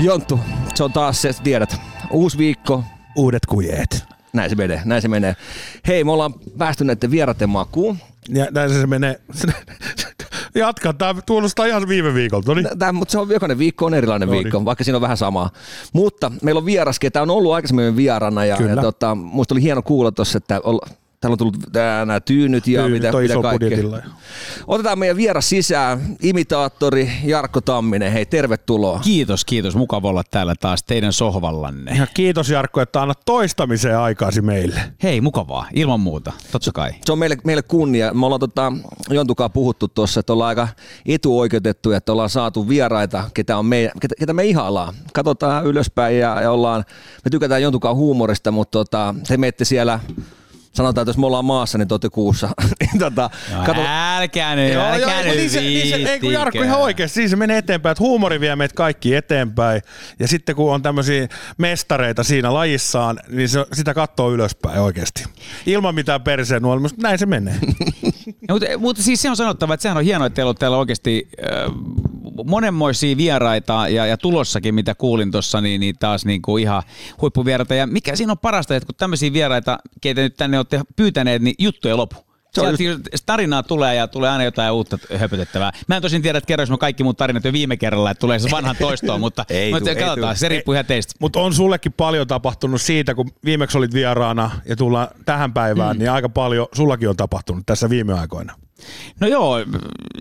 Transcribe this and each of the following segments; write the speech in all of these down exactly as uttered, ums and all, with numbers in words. Jonttu, se on taas se, tiedät. Uusi viikko, uudet kujeet. Näin se menee, näin se menee. Hei, me ollaan päästy näiden vieraiden makuun. Ja näin se menee. Jatka, tämä tuulostaa ihan viime viikolta. Tämä, mutta se on jokainen viikko, on erilainen Noniin. viikko, vaikka siinä on vähän samaa. Mutta meillä on vieras, ketä on ollut aikaisemmin vierana. Ja, ja tota, musta oli hieno kuulla tuossa, että olla, täällä on tullut nämä tyynyt ja tyynyt, mitä, mitä kaikkea. Otetaan meidän vieras sisään, imitaattori Jarkko Tamminen. Hei, tervetuloa. Kiitos, kiitos. Mukava olla täällä taas teidän sohvallanne. Ja kiitos Jarkko, että annat toistamiseen aikaasi meille. Hei, mukavaa. Ilman muuta. Totta kai. Se on meille, meille kunnia. Me ollaan tota, Jontukaan puhuttu tuossa, että ollaan aika etuoikeutettuja, että ollaan saatu vieraita, ketä, on meidän, ketä, ketä me ihaillaan. Katsotaan ylöspäin ja, ja ollaan, me tykätään Jontukaan huumorista, mutta tota, te menette siellä... Sanotaan, että jos me ollaan maassa, niin te olette kuussa. tota, no, kato... Älkää nyt, joo, älkää nyt niin se, niin se, ei kun Jarkko ihan oikeasti, niin se menee eteenpäin, että huumori vie meitä kaikki eteenpäin. Ja sitten kun on tämmöisiä mestareita siinä lajissaan, niin se, sitä katsoo ylöspäin oikeasti. Ilman mitään perseen nuolemusta, näin se menee. No, mutta, mutta siis se on sanottava, että sehän on hienoa, että teillä on täällä oikeasti äh, monenmoisia vieraita ja, ja tulossakin, mitä kuulin tuossa, niin, niin taas niin kuin ihan huippuvieraita. Ja mikä siinä on parasta, että kun tämmöisiä vieraita, keitä nyt tänne olette pyytäneet, niin juttuja lopu. Tarinaa tulee ja tulee aina jotain uutta höpötettävää. Mä en tosin tiedä, että kerroinko mä kaikki mun tarinat jo viime kerralla, että tulee se vanhan toistoon, mutta ei tuu, katsotaan, ei se riippuu ihan teistä. Mutta on sullekin paljon tapahtunut siitä, kun viimeksi olit vieraana ja tullaan tähän päivään, mm. niin aika paljon sullakin on tapahtunut tässä viime aikoina. No joo,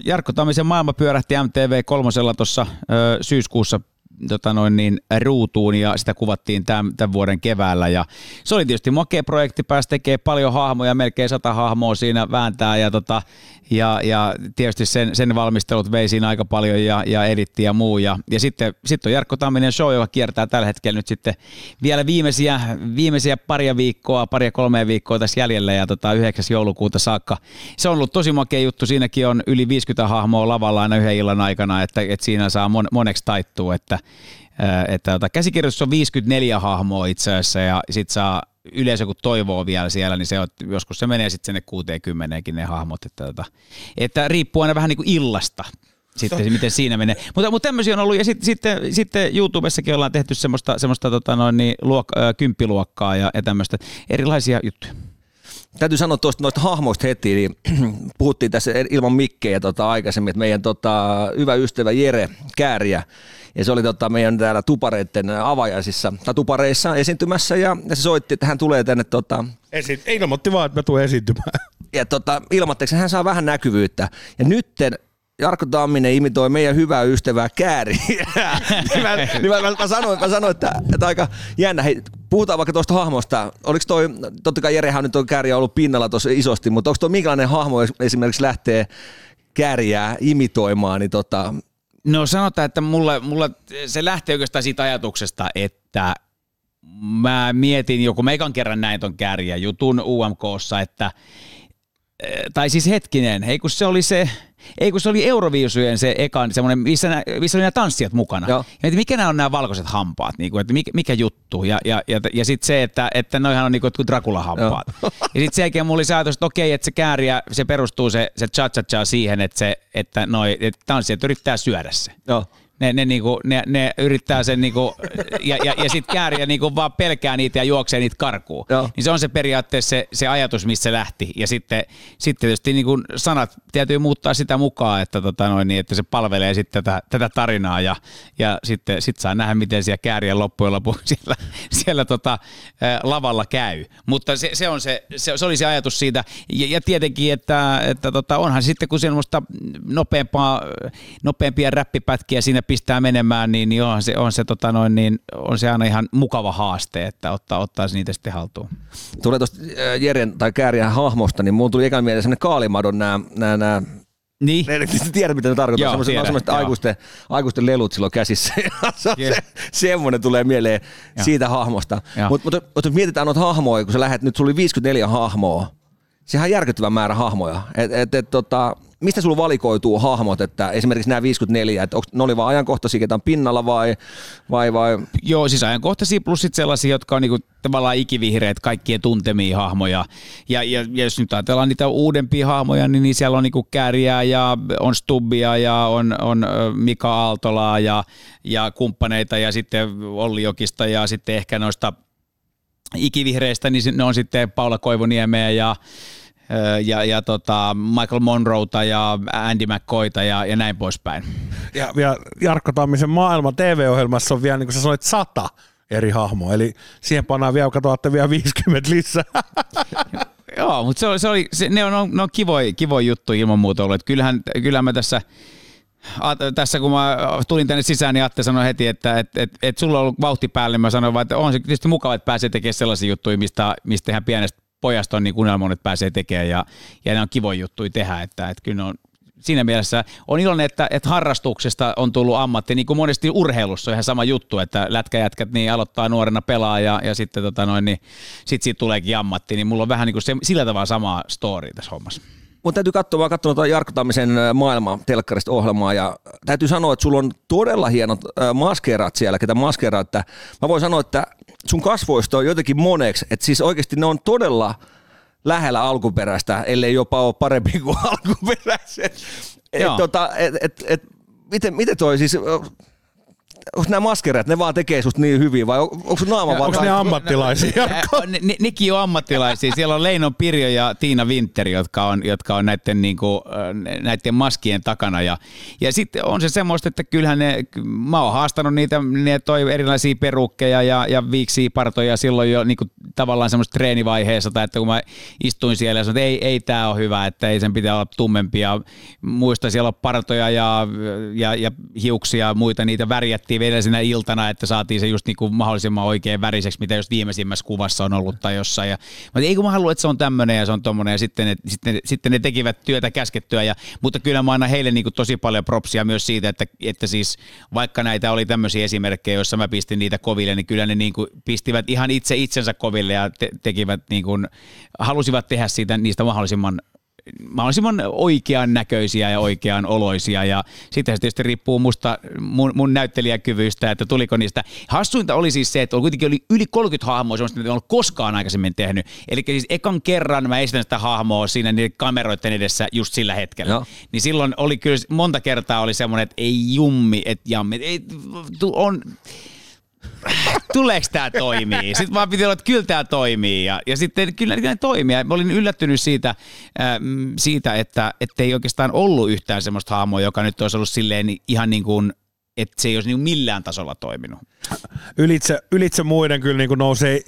Jarkko Tammisen maailma pyörähti M T V kolmosella tuossa syyskuussa Tota noin niin, ruutuun ja sitä kuvattiin tämän, tämän vuoden keväällä ja se oli tietysti makea projekti, pääsi tekemään paljon hahmoja, melkein sata hahmoa siinä vääntää ja, tota, ja, ja tietysti sen, sen valmistelut vei siinä aika paljon ja, ja editti ja muu ja, ja sitten sit on Jarkko Tamminen show, joka kiertää tällä hetkellä nyt sitten vielä viimeisiä, viimeisiä paria viikkoa, paria kolmea viikkoa tässä jäljellä ja tota yhdeksäs joulukuuta saakka. Se on ollut tosi makea juttu, siinäkin on yli viisikymmentä hahmoa lavalla aina yhden illan aikana, että, että siinä saa mon, moneksi taittua, että Että käsikirjoitus on viisikymmentäneljä hahmoa itse asiassa ja sit saa yleisö kun toivoo vielä siellä, niin se on, joskus se menee sitten sinne kuuteenkymmeneenkin ne hahmot, että, että, että riippuu aina vähän niin kuin illasta sitten, miten siinä menee. Mutta, mutta tämmöisiä on ollut ja sitten, sitten, sitten YouTubessakin ollaan tehty semmoista, semmoista tota noin, niin, luok, kymppiluokkaa ja, ja tämmöistä erilaisia juttuja. Täytyy sanoa tuosta noista hahmoista heti, niin puhuttiin tässä ilman mikkejä tota aikaisemmin, että meidän tota, hyvä ystävä Jere Kääriä, ja se oli tota, meidän täällä tupareiden avajaisissa, tai tupareissa esiintymässä, ja, ja se soitti, että hän tulee tänne... Tota, Esi- ei ilmoitti vaan, että mä tulen esiintymään. Ja tota, ilmoitteeksi hän saa vähän näkyvyyttä, ja nytten... Jarkko Tamminen imitoi meidän hyvää ystävää Kääriä. niin mä, niin mä, mä, sanoin, mä sanoin, että, että aika jännä. Hei, puhutaan vaikka tuosta hahmosta. Oliko toi, totta kai Jerehän nyt on Kääriä ollut pinnalla tuossa isosti, mutta onko toi minkälainen hahmo, jos esimerkiksi lähtee Kääriää imitoimaan? Niin tota... No sanotaan, että mulla, mulla se lähtee oikeastaan siitä ajatuksesta, että mä mietin joku, mä ekan kerran näin ton Kääriä jutun U M K:ssa, että tai siis hetkinen, ei kun se oli se, ei kun se oli Euroviisujen se ekan semmoinen, missä, missä oli nämä tanssijat mukana. Joo. Ja mikä nämä on nämä valkoiset hampaat, niin kuin, että mikä, mikä juttu, ja, ja, ja, ja sitten se, että, että noihan on niin kuin Dracula-hampaat. Joo. Ja sitten sen jälkeen mulla oli se ajatus, että okei, että se Kääriä, se perustuu se, se cha-cha-cha siihen, että, se, että noi että tanssijat yrittää syödä se. Joo. Ne, ne, niinku, ne, ne yrittää sen niinku, ja, ja, ja sitten Kääriä niinku vaan pelkää niitä ja juoksee niitä karkuun. Joo. Niin se on se periaatteessa se, se ajatus, mistä se lähti. Ja sitten, sitten tietysti niinku sanat täytyy muuttaa sitä mukaan, että, tota noin, että se palvelee sitten tätä, tätä tarinaa. Ja, ja sitten sit saa nähdä, miten siellä Kääriä loppujen lopuksi siellä, siellä tota, ä, lavalla käy. Mutta se, se, on se, se, se oli se ajatus siitä. Ja, ja tietenkin, että, että tota, onhan sitten kun semmoista nopeampaa, nopeampia räppipätkiä siinä pistää menemään, niin, niin, on, se, on, se, tota noin, niin on se aina ihan mukava haaste, että ottaa, ottaa niitä sitten haltuun. Tulee tuosta Jeren tai Kääriän hahmosta, niin mulla tuli ekan mieleen sellainen Kaalimadon nämä Niin. Ne eivät tiedä, mitä ne tarkoittaa. Joo, on semmoiset aikuisten, aikuisten lelut silloin käsissä. Yeah. Semmoinen tulee mieleen ja siitä hahmosta. Mutta mut, mut, mietitään noita hahmoja, kun sä lähdet, nyt sulla oli viisikymmentäneljä hahmoa. Sehän on järkyttävä määrä hahmoja. Et, et, et, tota, mistä sulla valikoituu hahmot, että esimerkiksi nämä viisikymmentäneljä, että ne oli vaan ajankohtaisia, ketä on pinnalla vai, vai, vai? Joo, siis ajankohtaisia plus sit sellaisia, jotka on niinku tavallaan ikivihreät, kaikkien tuntemia hahmoja. Ja, ja, ja jos nyt ajatellaan niitä uudempia hahmoja, niin, niin siellä on niinku Kääriä ja on Stubbia ja on, on Mika Aaltolaa ja, ja kumppaneita ja sitten Olli Jokista ja sitten ehkä noista ikivihreistä, niin ne on sitten Paula Koivuniemeä ja ja, ja tota Michael Monroeta ja Andy McCoyta ja, ja näin poispäin. Ja, ja Jarkko Tammisen maailma T V-ohjelmassa on vielä, niin kuin sä sanoit, sata eri hahmoa, eli siihen pannaan vielä, katsotaan vielä viisikymmentä lisää. Joo, mutta se oli, se oli, se, ne on, ne on kivoja, kivoja juttuja ilman muuta ollut. Kyllähän, kyllähän mä tässä... Tässä kun mä tulin tänne sisään, niin Atte sanoi heti, että et, et, et sulla on ollut vauhti päälle. Mä sanoin vaan, että on se tietysti mukava, että pääsee tekemään sellaisia juttuja, mistä, mistä ihan pienestä pojasta on niin unelmoinen, että pääsee tekemään. Ja, ja ne on kivoja juttuja tehdä. Että, et kyllä on, siinä mielessä on iloinen, että, että harrastuksesta on tullut ammatti. Niin kuin monesti urheilussa on ihan sama juttu, että lätkäjätkät niin aloittaa nuorena pelaa ja, ja sitten tota noin, niin sit siitä tuleekin ammatti. Niin mulla on vähän niin kuin se, sillä tavalla sama story tässä hommassa. Mun täytyy katsoa, mä oon katsonut Jarkko Tammisen maailma telkkarista ohjelmaa ja täytyy sanoa, että sulla on todella hienot maskeeraat siellä, ketä maskeeraat, että mä voin sanoa, että sun kasvoista on jotenkin moneksi, että siis oikeasti ne on todella lähellä alkuperäistä, ellei jopa ole parempi kuin alkuperäiset. Että tota, et, et, et, miten, miten toi siis... Onko nämä maskerat, ne vaan tekee susta niin hyvin vai on, onko sun naama vaan? Onko ne ammattilaisia? Ne, ne, nekin on ammattilaisia. Siellä on Leinon Pirjo ja Tiina Winter, jotka on, jotka on näiden, niin kuin, näiden maskien takana. Ja, ja sitten on se semmoista, että kyllähän ne, mä oon haastanut niitä, ne toi erilaisia perukkeja ja, ja viiksiä partoja silloin jo niin kuin, tavallaan semmoista treenivaiheessa. Tai että kun mä istuin siellä ja sanoin, että ei, ei tää ole hyvä, että ei sen pitää olla tummempi. Ja muista siellä on partoja ja, ja, ja hiuksia ja muita, niitä värjättiin edellisenä iltana, että saatiin se just niinku mahdollisimman oikein väriseksi, mitä just viimeisimmässä kuvassa on ollut tai jossain. Ja, mutta ei kun mä haluan, että se on tämmöinen ja se on tommoinen ja sitten ne, sitten, sitten ne tekivät työtä käskettyä. Ja, mutta kyllä mä annan heille niinku tosi paljon propsia myös siitä, että, että siis vaikka näitä oli tämmöisiä esimerkkejä, joissa mä pistin niitä koville, niin kyllä ne niinku pistivät ihan itse itsensä koville ja te, tekivät niinku, halusivat tehdä siitä niistä mahdollisimman mahdollisimman oikean näköisiä ja oikean oloisia ja sitten se tietysti riippuu musta, mun, mun näyttelijäkyvyistä, että tuliko niistä. Hassuinta oli siis se, että kuitenkin oli yli kolmekymmentä hahmoa semmoista, mitä en ole koskaan aikaisemmin tehnyt. Eli siis ekan kerran mä esitän sitä hahmoa siinä niiden kameroiden edessä just sillä hetkellä. No. Niin silloin oli kyllä monta kertaa oli semmoinen, että ei jummi, että jammi, ei, on... tuleeko tämä toimii? Sitten vaan piti olla, että kyllä tämä toimii. Ja, ja sitten kyllä ne toimii. Mä olin yllättynyt siitä, ää, siitä että ei oikeastaan ollut yhtään semmoista hahmoa, joka nyt olisi ollut silleen ihan niin kuin, että se ei olisi niin millään tasolla toiminut. Ylitse, ylitse muiden kyllä niin kuin nousee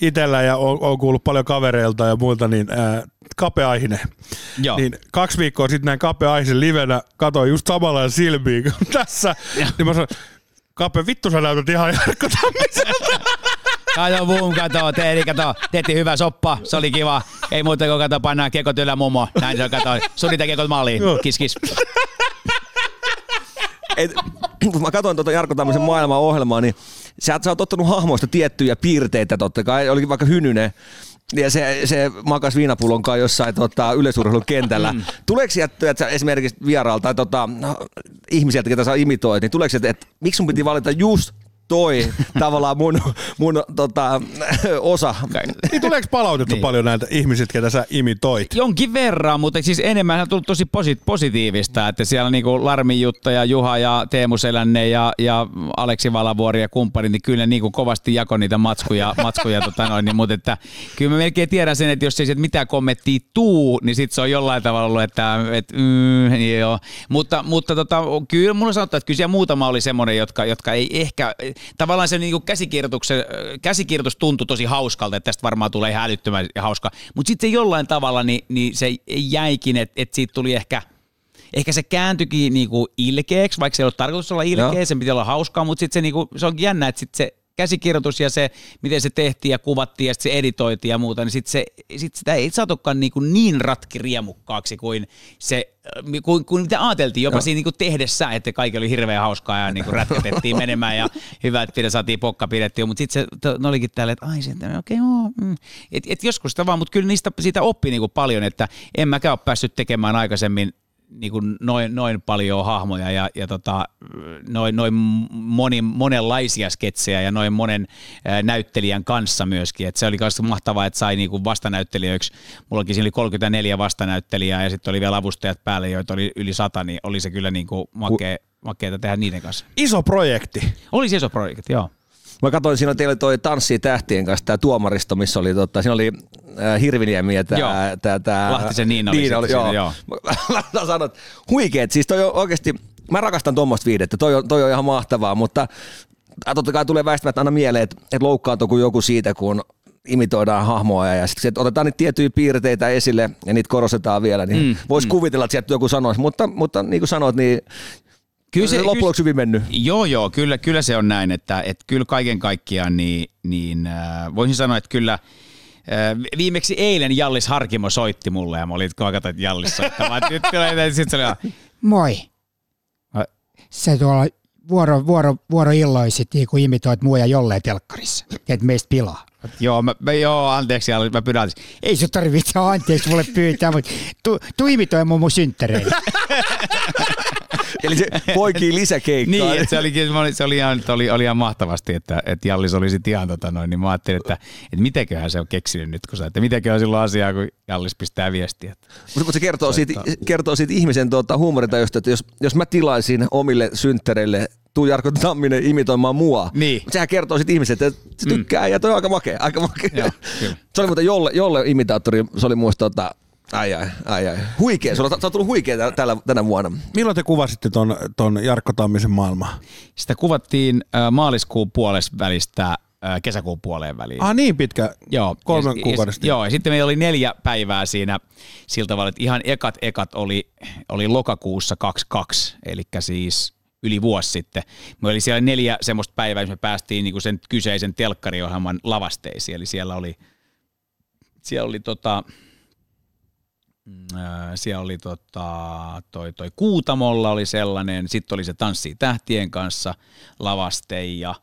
itsellä ja on, on kuullut paljon kavereilta ja muilta, niin ää, Kapeaihinen. Joo. Niin kaksi viikkoa sitten näin Kapeaihisen livenä, katsoin just samalla silmiin kuin tässä, ja niin mä sanoin, Kappe, vittu sä näytät ihan Jarkko Tammiselta. Kato, boom, kato, teini, kato, tehtiin hyvä soppa, se oli kiva. Ei muuta kuin kato, pannaan kiekot ylä mummo. Näin se on, kato, sunita kiekot maaliin, kis kis. Et, kun mä katsoin tuota Jarkko Tammisen maailman ohjelmaa, niin sä, sä oot ottanut hahmoista tiettyjä piirteitä totta kai, olikin vaikka Hynynen. Ja se, se makas viinapullonkaan jossain tota, yleisurheilun kentällä. Mm. Tuleeko sieltä esimerkiksi vieraalta tota, ihmisiltä, ketä sä imitoit, niin tuleeko sieltä, että miksi sun piti valita just toi tavallaan mun, mun tota, osa? Niin, tuleeko palautettu niin paljon näiltä ihmisiltä, ketä sä imitoit? Jonkin verran, mutta siis enemmän on tullut tosi posi- positiivista, että siellä niinku Larmi Jutta ja Juha ja Teemu Selänne ja, ja Aleksi Valavuori ja kumppanit, niin kyllä niinku kovasti jakoi niitä matskuja, matskuja tota noin, niin, mutta että kyllä mä melkein tiedän sen, että jos ei sieltä mitään kommenttia tuu, niin sit se on jollain tavalla ollut, että et, mm, niin joo. Mutta, mutta tota, kyllä mulla sanottu, että kyllä siellä muutama oli semmoinen, jotka, jotka ei ehkä... Tavallaan se niinku käsikirjoitus tuntui tosi hauskalta, että tästä varmaan tulee ihan älyttömän hauska. Mutta sitten jollain tavalla niin, niin se jäikin, että et siitä tuli ehkä, ehkä se kääntyikin niinku ilkeeksi, vaikka se ei ollut tarkoitus olla ilkeä, no. Sen piti olla hauskaa, mutta sitten se, niinku, se onkin jännä, että sit se käsikirjoitus ja se, miten se tehtiin ja kuvattiin ja sitten se editoitiin ja muuta, niin sitten sit sitä ei saatukaan niin, niin ratkiriemukkaaksi kuin se, kuin, kuin mitä ajateltiin jopa no. siinä niin tehdessä, että kaikki oli hirveän hauskaa ja niin rätkätettiin menemään ja hyvä, että pidä saatiin pokka pidettiin, mutta sitten ne olikin täällä, että ai sitten, okei, okay, joo, mm. että et joskus sitä vaan, mutta kyllä niistä siitä oppii niin paljon, että en mäkään ole päässyt tekemään aikaisemmin niin kuin noin, noin paljon hahmoja ja, ja tota, noin, noin moni, monenlaisia sketsejä ja noin monen ää, näyttelijän kanssa myöskin. Et se oli myös mahtavaa, että sai niin kuin vastanäyttelijöiksi. Mullakin siinä oli kolmekymmentäneljä vastanäyttelijää ja sitten oli vielä avustajat päälle, joita oli yli sata, niin oli se kyllä niin kuin makea, makeata tehdä niiden kanssa. Iso projekti. Oli se iso projekti, joo. Mä katsoin, siinä teillä oli toi Tanssii tähtien kanssa, tää tuomaristo, missä oli, tota, siinä oli äh, Hirviniemi ja tää, tää, tää Lahtisen Niina oli, oli siinä, joo. joo. Mä sanon, että huikeet, siis toi on oikeesti, mä rakastan tuommoista viidettä, toi on, toi on ihan mahtavaa, mutta totta kai tulee väistämättä aina mieleen, että et loukkaantuu joku siitä, kun imitoidaan hahmoa ja sitten otetaan niitä tiettyjä piirteitä esille ja niitä korostetaan vielä, niin mm, voisi mm. kuvitella, että sieltä joku sanoisi, mutta, mutta niin kuin sanoit, niin kyllä se loppujen lopuksi hyvin mennyt. Joo, joo, kyllä, kyllä se on näin, että, että kyllä kaiken kaikkiaan niin, niin äh, voisin sanoa, että kyllä äh, viimeksi eilen Jallis Harkimo soitti mulle ja mä olin, kun mä katsoin, että Jallis soittamaan. Sitten se oli, moi. Mä... Sä tuolla vuoro, vuoro, vuoroilloisit niin kuin imitoit muuja jolleen telkkarissa, et meistä pilaa. Joo, mä, mä, joo, anteeksi, mä pyydän anteeksi. Ei sun tarvitse anteeksi mulle pyytää, mutta tu, tu imitoi mun mun synttäreillä. Eli se poikii lisäkeikkaa. Niin, se, oli, se oli, ihan, oli, oli ihan mahtavasti, että, että Jallis oli sitten ihan tota noin, niin mä ajattelin, että, että mitenköhän se on keksinyt nyt, kun sä, että mitenköhän silloin asiaa, kun Jallis pistää viestiä. Mutta se kertoo siitä, kertoo siitä ihmisen tuota, huumoritajusta, että jos, jos mä tilaisin omille synttäreille, tuu Jarkko Tamminen imitoimaan mua. Niin. Sehän kertoo sitten ihmiset, että se tykkää mm. ja toi on aika makea. Aika makea. Joo, se oli muuten jolle, jolle imitaattori, se oli muista tota, Ai ai, ai ai. Huikea, sä oot tullut huikea täällä, tänä vuonna. Milloin te kuvasitte ton, ton Jarkko Tammisen maailmaa? Sitä kuvattiin maaliskuun puolesta välistä kesäkuun puoleen väliin. Ah niin pitkä, joo, kolmen kuukaudesta. Joo, ja sitten meillä oli neljä päivää siinä sillä tavalla, että ihan ekat ekat oli, oli lokakuussa kaksikymmentäkaksi, eli siis yli vuosi sitten. Meillä oli siellä neljä semmoista päivää, jossa me päästiin niinku sen kyseisen telkkariohjelman lavasteisiin, eli siellä oli, siellä oli tota... Siellä oli tota, toi, toi Kuutamolla oli sellainen, sitten oli se Tanssii tähtien kanssa lavaste ja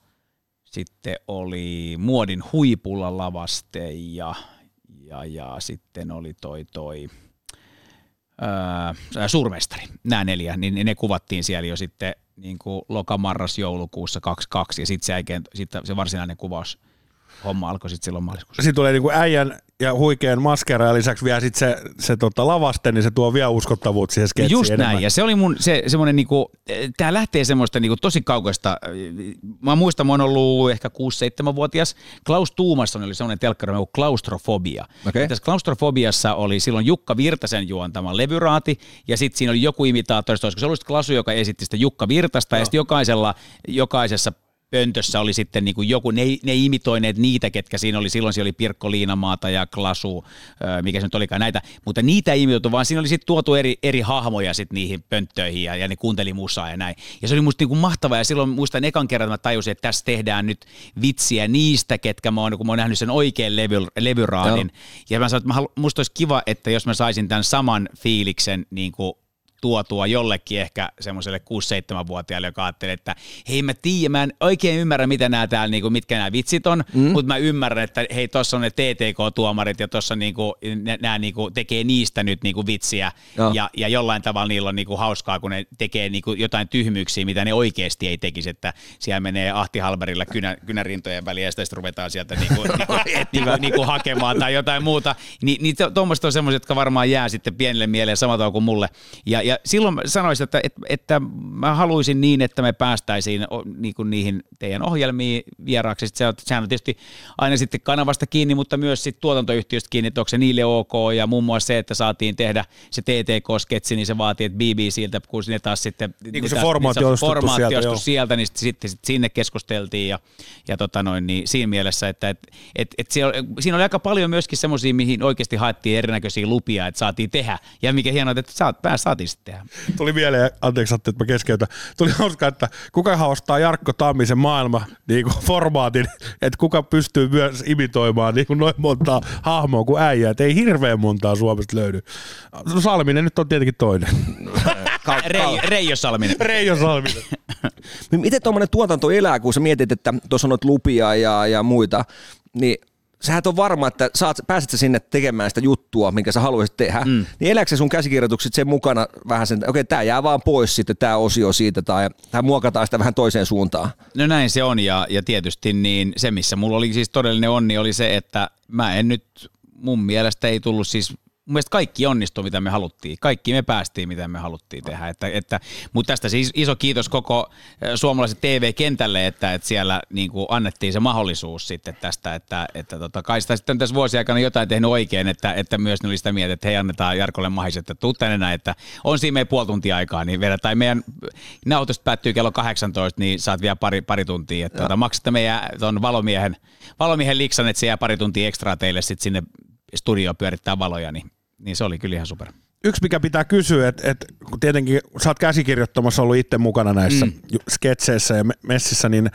sitten oli Muodin huipulla lavaste ja, ja, ja sitten oli toi, toi ää, Suurmestari, nämä neljä, niin ne kuvattiin siellä jo sitten niin kuin loka-marras-joulukuussa kaksikymmentäkaksi ja sitten se, sit se varsinainen kuvaus. Homma alkoi sitten silloin maaliskuussa. Sitten tulee niinku äijän ja huikean maskera ja lisäksi vielä sit se, se tota lavaste, niin se tuo vielä uskottavuutta siihen sketsiin. Just enemmän. Näin, ja se oli mun se, semmoinen, niinku, tää lähtee semmoista niinku tosi kaukaista, mä muistan, mä oon ollut ehkä kuusi seitsemän -vuotias, Klaus Tuumasson oli semmoinen telkkari kuin Klaustrofobia. Okay. Tässä Klaustrofobiassa oli silloin Jukka Virtasen juontama levyraati, ja sitten siinä oli joku imitaattori, olisiko se ollut Klasu, joka esitti sitä Jukka Virtasta, no. ja sitten jokaisella, jokaisessa pöntössä oli sitten niin kuin joku, ne, ne imitoineet niitä, ketkä siinä oli, silloin siellä oli Pirkko Liinamaata ja Klasu, mikä se nyt olikaan näitä, mutta niitä ei imitoitu, vaan siinä oli sitten tuotu eri, eri hahmoja sitten niihin pönttöihin ja, ja ne kuunteli musaa ja näin. Ja se oli musta niin kuin mahtavaa ja silloin muistan ekan kerran, että mä tajusin, että tässä tehdään nyt vitsiä niistä, ketkä mä oon, kun mä oon nähnyt sen oikean levy, levyraanin. Joo. Ja mä sanoin, että musta olisi kiva, että jos mä saisin tämän saman fiiliksen niin kuin tuotua jollekin ehkä semmoiselle kuusi seitsemän -vuotiaalle, joka ajattelee, että hei mä tiedän, mä en oikein ymmärrä, mitä nämä täällä, niinku, mitkä nämä vitsit on, mm. mutta mä ymmärrän, että hei tossa on ne T T K-tuomarit ja tossa niinku, nämä niinku, tekee niistä nyt niinku, vitsiä ja, ja jollain tavalla niillä on niinku, hauskaa, kun ne tekee niinku, jotain tyhmyyksiä, mitä ne oikeasti ei tekisi, että siellä menee Ahti Halberilla kynä, kynärintojen väliin ja sitten ruvetaan sieltä niinku, niinku, niinku, niinku, hakemaan tai jotain muuta. Ni, niin tuommoista on semmoiset, jotka varmaan jää sitten pienelle mieleen samalla kuin mulle. Ja, ja Ja silloin sanoisin, että, että, että mä haluaisin niin, että me päästäisiin niin kuin niihin teidän ohjelmiin vieraaksi. Sitten sehän on tietysti aina sitten kanavasta kiinni, mutta myös sitten tuotantoyhtiöstä kiinni, että onko se niille ok. Ja muun muassa se, että saatiin tehdä se T T K-sketsi, niin se vaatii, että B B C:ltä, kun ne taas sitten... Niin se formaatti ostettu sieltä, sieltä, niin sitten sit sinne keskusteltiin. Ja, ja tota noin, niin siinä mielessä, että et, et, et siellä, siinä oli aika paljon myöskin semmoisia, mihin oikeasti haettiin erinäköisiä lupia, että saatiin tehdä. Ja mikä hienoa, että saat, pääs, saatiin sitten. tehdä. Tuli mieleen, anteeksi Atte, että mä keskeytän. Tuli hauskaa, että kukahan ostaa Jarkko Tammisen maailma niin kuin formaatin, että kuka pystyy myös imitoimaan niin kuin noin montaa hahmoa kuin äijää. Että ei hirveän montaa Suomesta löydy. Salminen nyt on tietenkin toinen. Reijo, Reijo Salminen. Reijo Salminen. Miten tuommoinen tuotanto elää, kun sä mietit, että tuossa on lupia ja, ja muita, niin sähän on varma, että saat, pääset sä sinne tekemään sitä juttua, minkä sä haluaisit tehdä, mm. niin elääkö se sun käsikirjoitukset sen mukana vähän sen, että okei, tää jää vaan pois sitten, tää osio siitä, tai tää muokataan sitä vähän toiseen suuntaan? No näin se on, ja, ja tietysti niin se, missä mulla oli siis todellinen onni, oli se, että mä en nyt, mun mielestä ei tullut siis, mun mielestä kaikki onnistui, mitä me haluttiin. Kaikki me päästiin, mitä me haluttiin tehdä. Että, että, mutta tästä siis iso kiitos koko suomalaisen T V-kentälle, että, että siellä niin kuin annettiin se mahdollisuus sitten tästä, että, että tota, kai sitä sitten tässä vuosien aikana jotain tehnyt oikein, että, että myös ne oli sitä mieltä, että hei, annetaan Jarkolle mahis, että tuu tänne näin, että on siinä meidän puoli tuntia aikaa, niin vedä, tai meidän nauhoitusta päättyy kello kahdeksantoista, niin saat vielä pari, pari tuntia, että tota, maksatte meidän ton valomiehen, valomiehen liksan, että se jää pari tuntia ekstraa teille sitten sinne studio pyörittää valoja, niin, niin se oli kyllä ihan super. Yksi, mikä pitää kysyä, että et, tietenkin sä oot käsikirjoittamassa ollut itse mukana näissä mm. sketseissä ja messissä, niin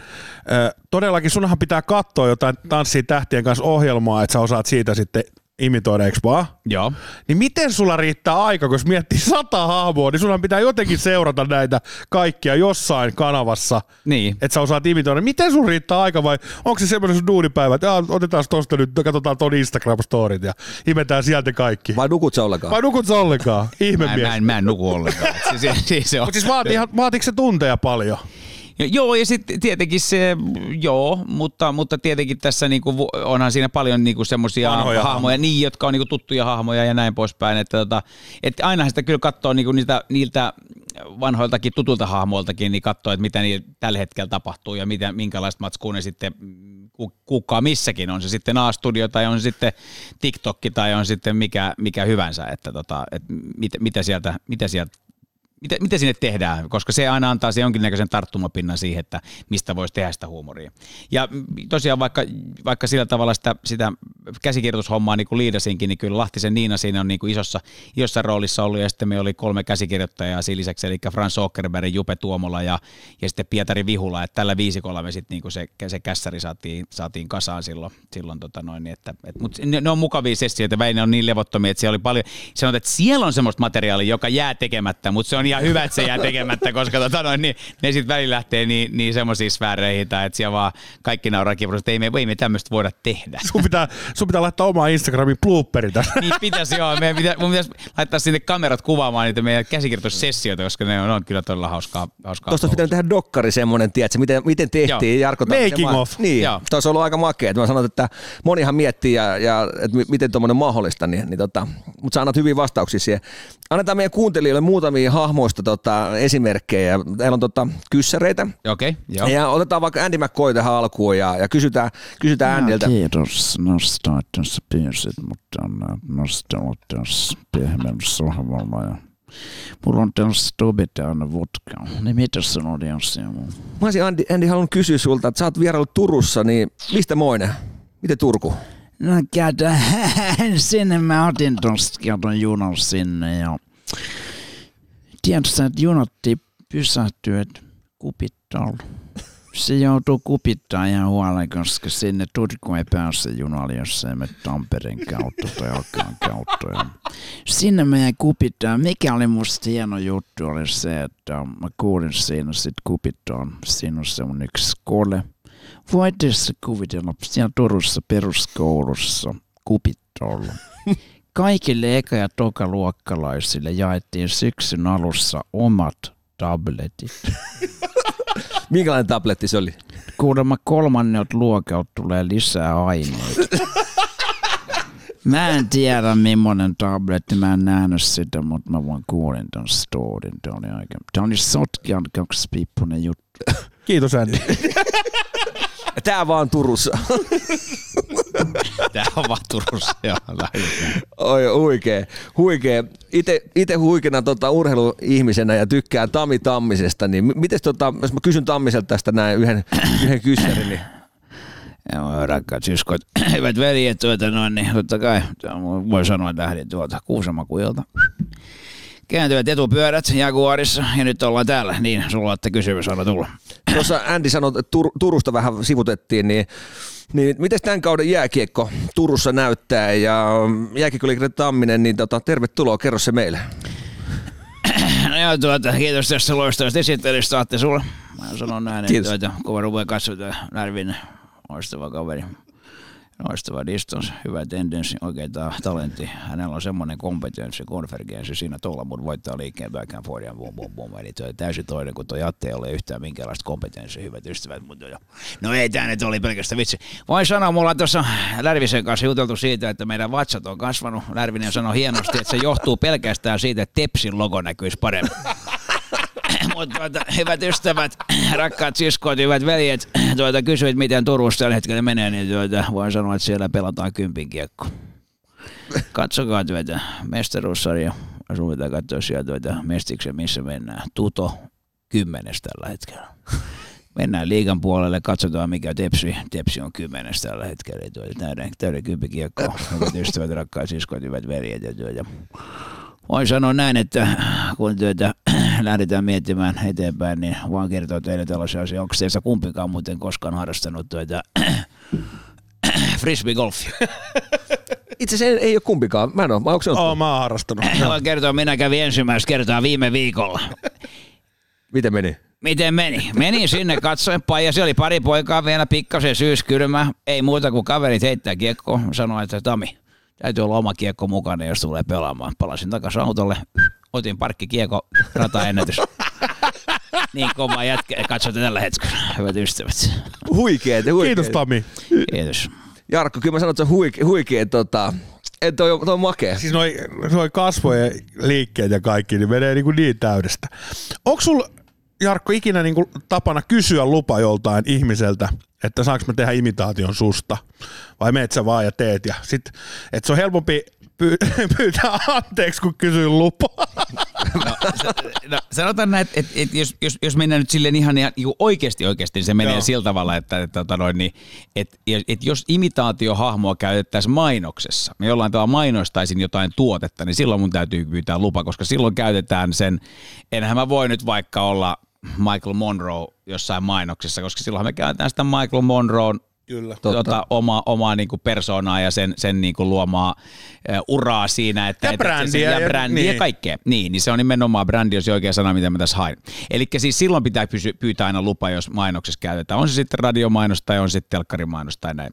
ö, todellakin sunhan pitää katsoa jotain Tanssii tähtien kanssa -ohjelmaa, että sä osaat siitä sitten imitoida, eikö vaan? Joo. Niin miten sulla riittää aika, kun miettii sata hahmoa, niin sunhan pitää jotenkin seurata näitä kaikkia jossain kanavassa, niin, että sä osaat imitoida. Miten sun riittää aika, vai onko se semmoinen sun duunipäivä, että otetaan tosta nyt, katsotaan ton Instagram-storit ja imetään sieltä kaikki? Vai nukut sä ollenkaan? Vai nukut sä ollenkaan? Ihmemies. Mä, mä, mä en nuku ollenkaan. Siis, siis se on. Mut siis vaati, vaatiiko se tunteja paljon? Joo, ja sitten tietenkin se, joo, mutta, mutta tietenkin tässä niinku, onhan siinä paljon niinku semmoisia hahmoja, hahmoja. Niin, jotka on niinku tuttuja hahmoja ja näin poispäin, että tota, et ainahan sitä kyllä katsoo niinku niitä, niiltä vanhoiltakin tutulta hahmoiltakin, niin katsoo, että mitä niillä tällä hetkellä tapahtuu ja mitä, minkälaista matskua ne sitten kuukkaa missäkin, on se sitten A-studio tai on se sitten TikTok tai on sitten mikä, mikä hyvänsä, että tota, et mit, mitä sieltä, mitä sieltä Mitä, mitä sinne tehdään, koska se aina antaa se jonkinnäköisen tarttumapinnan siihen, että mistä voisi tehdä sitä huumoria. Ja tosiaan vaikka, vaikka sillä tavalla sitä, sitä käsikirjoitushommaa niin kuin liidasinkin, niin kyllä Lahtisen Niina siinä on niin kuin isossa, isossa roolissa ollut, ja sitten me oli kolme käsikirjoittajaa siinä lisäksi, eli Frans Åkerberg, Jupe Tuomola ja, ja sitten Pietari Vihula, että tällä viisikolla me sitten niin kuin se, se kässäri saatiin, saatiin kasaan silloin. silloin tota noin, että, et, mutta ne, ne on mukavia sessioita, väin ne on niin levottomia, että siellä oli paljon, sanotaan, että siellä on semmoista materiaalia, joka jää tekemättä, mutta se on ihan hyvä, että se jää tekemättä, koska tota noin, niin, ne sitten välillä lähtee niin, niin semmoisiin sfääreihin, tai että siellä vaan kaikki nauraa kivurossa, että ei me, ei me tämmöistä voida tehdä. Sun pitää, sun pitää laittaa omaa Instagramin blooperita. Niin pitäisi, joo. Meidän pitä, mun pitäisi laittaa sinne kamerat kuvaamaan niitä meidän käsikirjoitussessioita, koska ne on, on kyllä todella hauskaa. hauskaa Tuosta pitää tehdä dokkari semmoinen, tiedätkö, miten, miten tehtiin. Joo. Jarkko Tammisen making ma- off. Niin, tämä olisi ollut aika makea. Mä sanon, että monihan miettii, ja, ja, että miten tuommoinen mahdollista, niin, niin tota, mutta sä annat hyviä vastauksia siihen. Annetaan meidän kuuntelijoille muutamia hahmoista tota, esimerkkejä. Täällä on tota, kyssäreitä. Okei, okay, ja otetaan vaikka Andy McCoy tähän alkuun ja, ja kysytään, kysytään no, Andyltä. Kiitos nostaa tässä biisit, mutta nostaa tässä pehmeän sohvalla. Ja mulla on tässä tobi täynnä vodkaa. Niin mitä se on tässä? Mä olisin Andy, Andy halunnut kysyä sulta, että sä oot vieraillut Turussa, niin mistä moinen? Miten Turku? No kato, sinne mä otin tuosta kato junan sinne ja tiedätkö, että junotti pysähtyy, että kupittaa. Se joutuu kupittaa ihan huolella, koska sinne Turku ei pääse junalle, jos ei mene Tampereen kautta tai Alkaan kautta. Sinne meidän kupittaa. Mikä oli musta hieno juttu oli se, että mä kuulin siinä sit kupittaan. Siinä on se mun yksi kole. Voitaisiin kuvitella siellä Turussa peruskoulussa kupittaalla. Kaikille eka- ja tokaluokkalaisille jaettiin syksyn alussa omat tabletit. Minkälainen tabletti se oli? Kuulemma kolmannelta luokalta tulee lisää aineita. Mä en tiedä millainen tabletti, mä en nähnyt sitä, mutta mä vaan kuulin ton storin. Tämä oli aika, tämä oli sotkean kaksipiippunen juttu. Kiitos Andy. Tää vaan Turussa. Tää on vaan Turussa, joo. Oi, huikee, huikee. Ite, ite huikeana tota, urheiluihmisenä ja tykkään Tami Tammisesta, niin mites tota, jos mä kysyn Tammiselta tästä näin yhden, yhden kyssärin, niin... Joo, rakkaat siskot, hyvät veljet, tuota noin, niin totta kai, voi sanoa lähdin tuolta Kuusamakuilta. Kääntyvät etupyörät Jaguarissa ja nyt ollaan täällä, niin sulla olette kysymys aina tulla. Tuossa Andy sanoi, että Tur- Turusta vähän sivutettiin, niin, niin miten tämän kauden jääkiekko Turussa näyttää ja jääkiekkoliikari Tamminen, niin tota, tervetuloa, kerro se meille. No joo, tuota, kiitos tästä loistavasta esittelystä, Atte sulle. Mä sanon näin, että tuota, kuva rupeaa katsomaan Lärvinen, loistava kaveri. Loistava distans, hyvä tendenssi, oikeita talentti. Hänellä on semmoinen kompetenssi, konvergenssi siinä tuolla, mutta voittaa liikkeen pääkään voidaan boom, boom, boom. Eli täysin toinen, kun tuo Atte ei ole yhtään minkäänlaista kompetenssia, hyvät ystävät. No ei, tämä nyt oli pelkästään vitsi. Voin sanoa, me ollaan tuossa Lärvisen kanssa juteltu siitä, että meidän vatsat on kasvanut. Lärvinen sanoi hienosti, että se johtuu pelkästään siitä, että Tepsin logo näkyisi paremmin. Mutta tuota, hyvät ystävät, rakkaat siskoit, hyvät veljet, tuota, kysyit miten Turussa tällä hetkellä menee, niin tuota, voin sanoa, että siellä pelataan kympin kiekko. Katsokaa työtä, mestaruussarja, sun pitää katsoa siellä tuota, mestiksen, missä mennään. Tuto kymmenes tällä hetkellä. Mennään liigan puolelle, katsotaan mikä Tepsi. Tepsi on kymmenes tällä hetkellä, täyden, täyden kympin kiekko. Hyvät ystävät, rakkaat siskoit, hyvät veljet ja työtä. Voin sanoa näin, että kun työtä lähdetään miettimään eteenpäin, niin vaan kertoo teille tällaisia asioita. Onko teistä kumpikaan muuten koskaan harrastanut tuota frisbee-golfia? Itse asiassa ei ole kumpikaan. Mä en ole. Onko se ollut? Oo, mä oon harrastanut. Voin kertoa, minä kävin ensimmäistä kertaa viime viikolla. Miten meni? Miten meni? Menin sinne katsomaan ja siellä oli pari poikaa vielä pikkasen syyskylmä. Ei muuta kuin kaverit heittää kiekkoa. Sanoin, että Tami, täytyy olla oma kiekko mukana, jos tulee pelaamaan. Palasin takaisin autolle, otin parkkikiekko, rataennätys. Niin kova jätkä, katsotte tällä hetkellä, hyvät ystävät. Huikeet, huikeet. Kiitos Tami. Kiitos. Jarkko, kyllä mä sanon, että se huikeet, huikeet tota, että toi on makea. Siis noi, noi kasvojen liikkeet ja kaikki, niin menee niin, kuin niin täydestä. Onko sulla, Jarkko, ikinä niin kuin tapana kysyä lupa joltain ihmiseltä, että saanko mä tehdä imitaation susta, vai meet sä vaan ja teet, ja sit, et se on helpompi pyy- pyytää anteeksi, kun kysyy lupaa. No, no, sanotaan näin, että et, jos, jos, jos mennään nyt silleen ihan niin oikeasti oikeasti, niin se menee joo sillä tavalla, että, että, että, niin, että, että jos imitaatiohahmoa käytettäisiin mainoksessa, me jollain tavalla mainostaisin jotain tuotetta, niin silloin mun täytyy pyytää lupa, koska silloin käytetään sen, enhän mä voi nyt vaikka olla Michael Monroe jossain mainoksessa, koska silloin me käytetään sitä Michael Monroen tota, omaa oma, niinku persoonaa ja sen, sen niinku luomaa uh, uraa siinä. Että, ja et, brändiä. Ja, ja brändiä ja niin kaikkea. Niin, niin se on nimenomaan brändi, jos se oikea sana, mitä mä tässä hain. Eli siis silloin pitää pysy, pyytää aina lupa, jos mainoksessa käytetään. On se sitten radiomainos tai on se sitten telkkarimainos tai näin.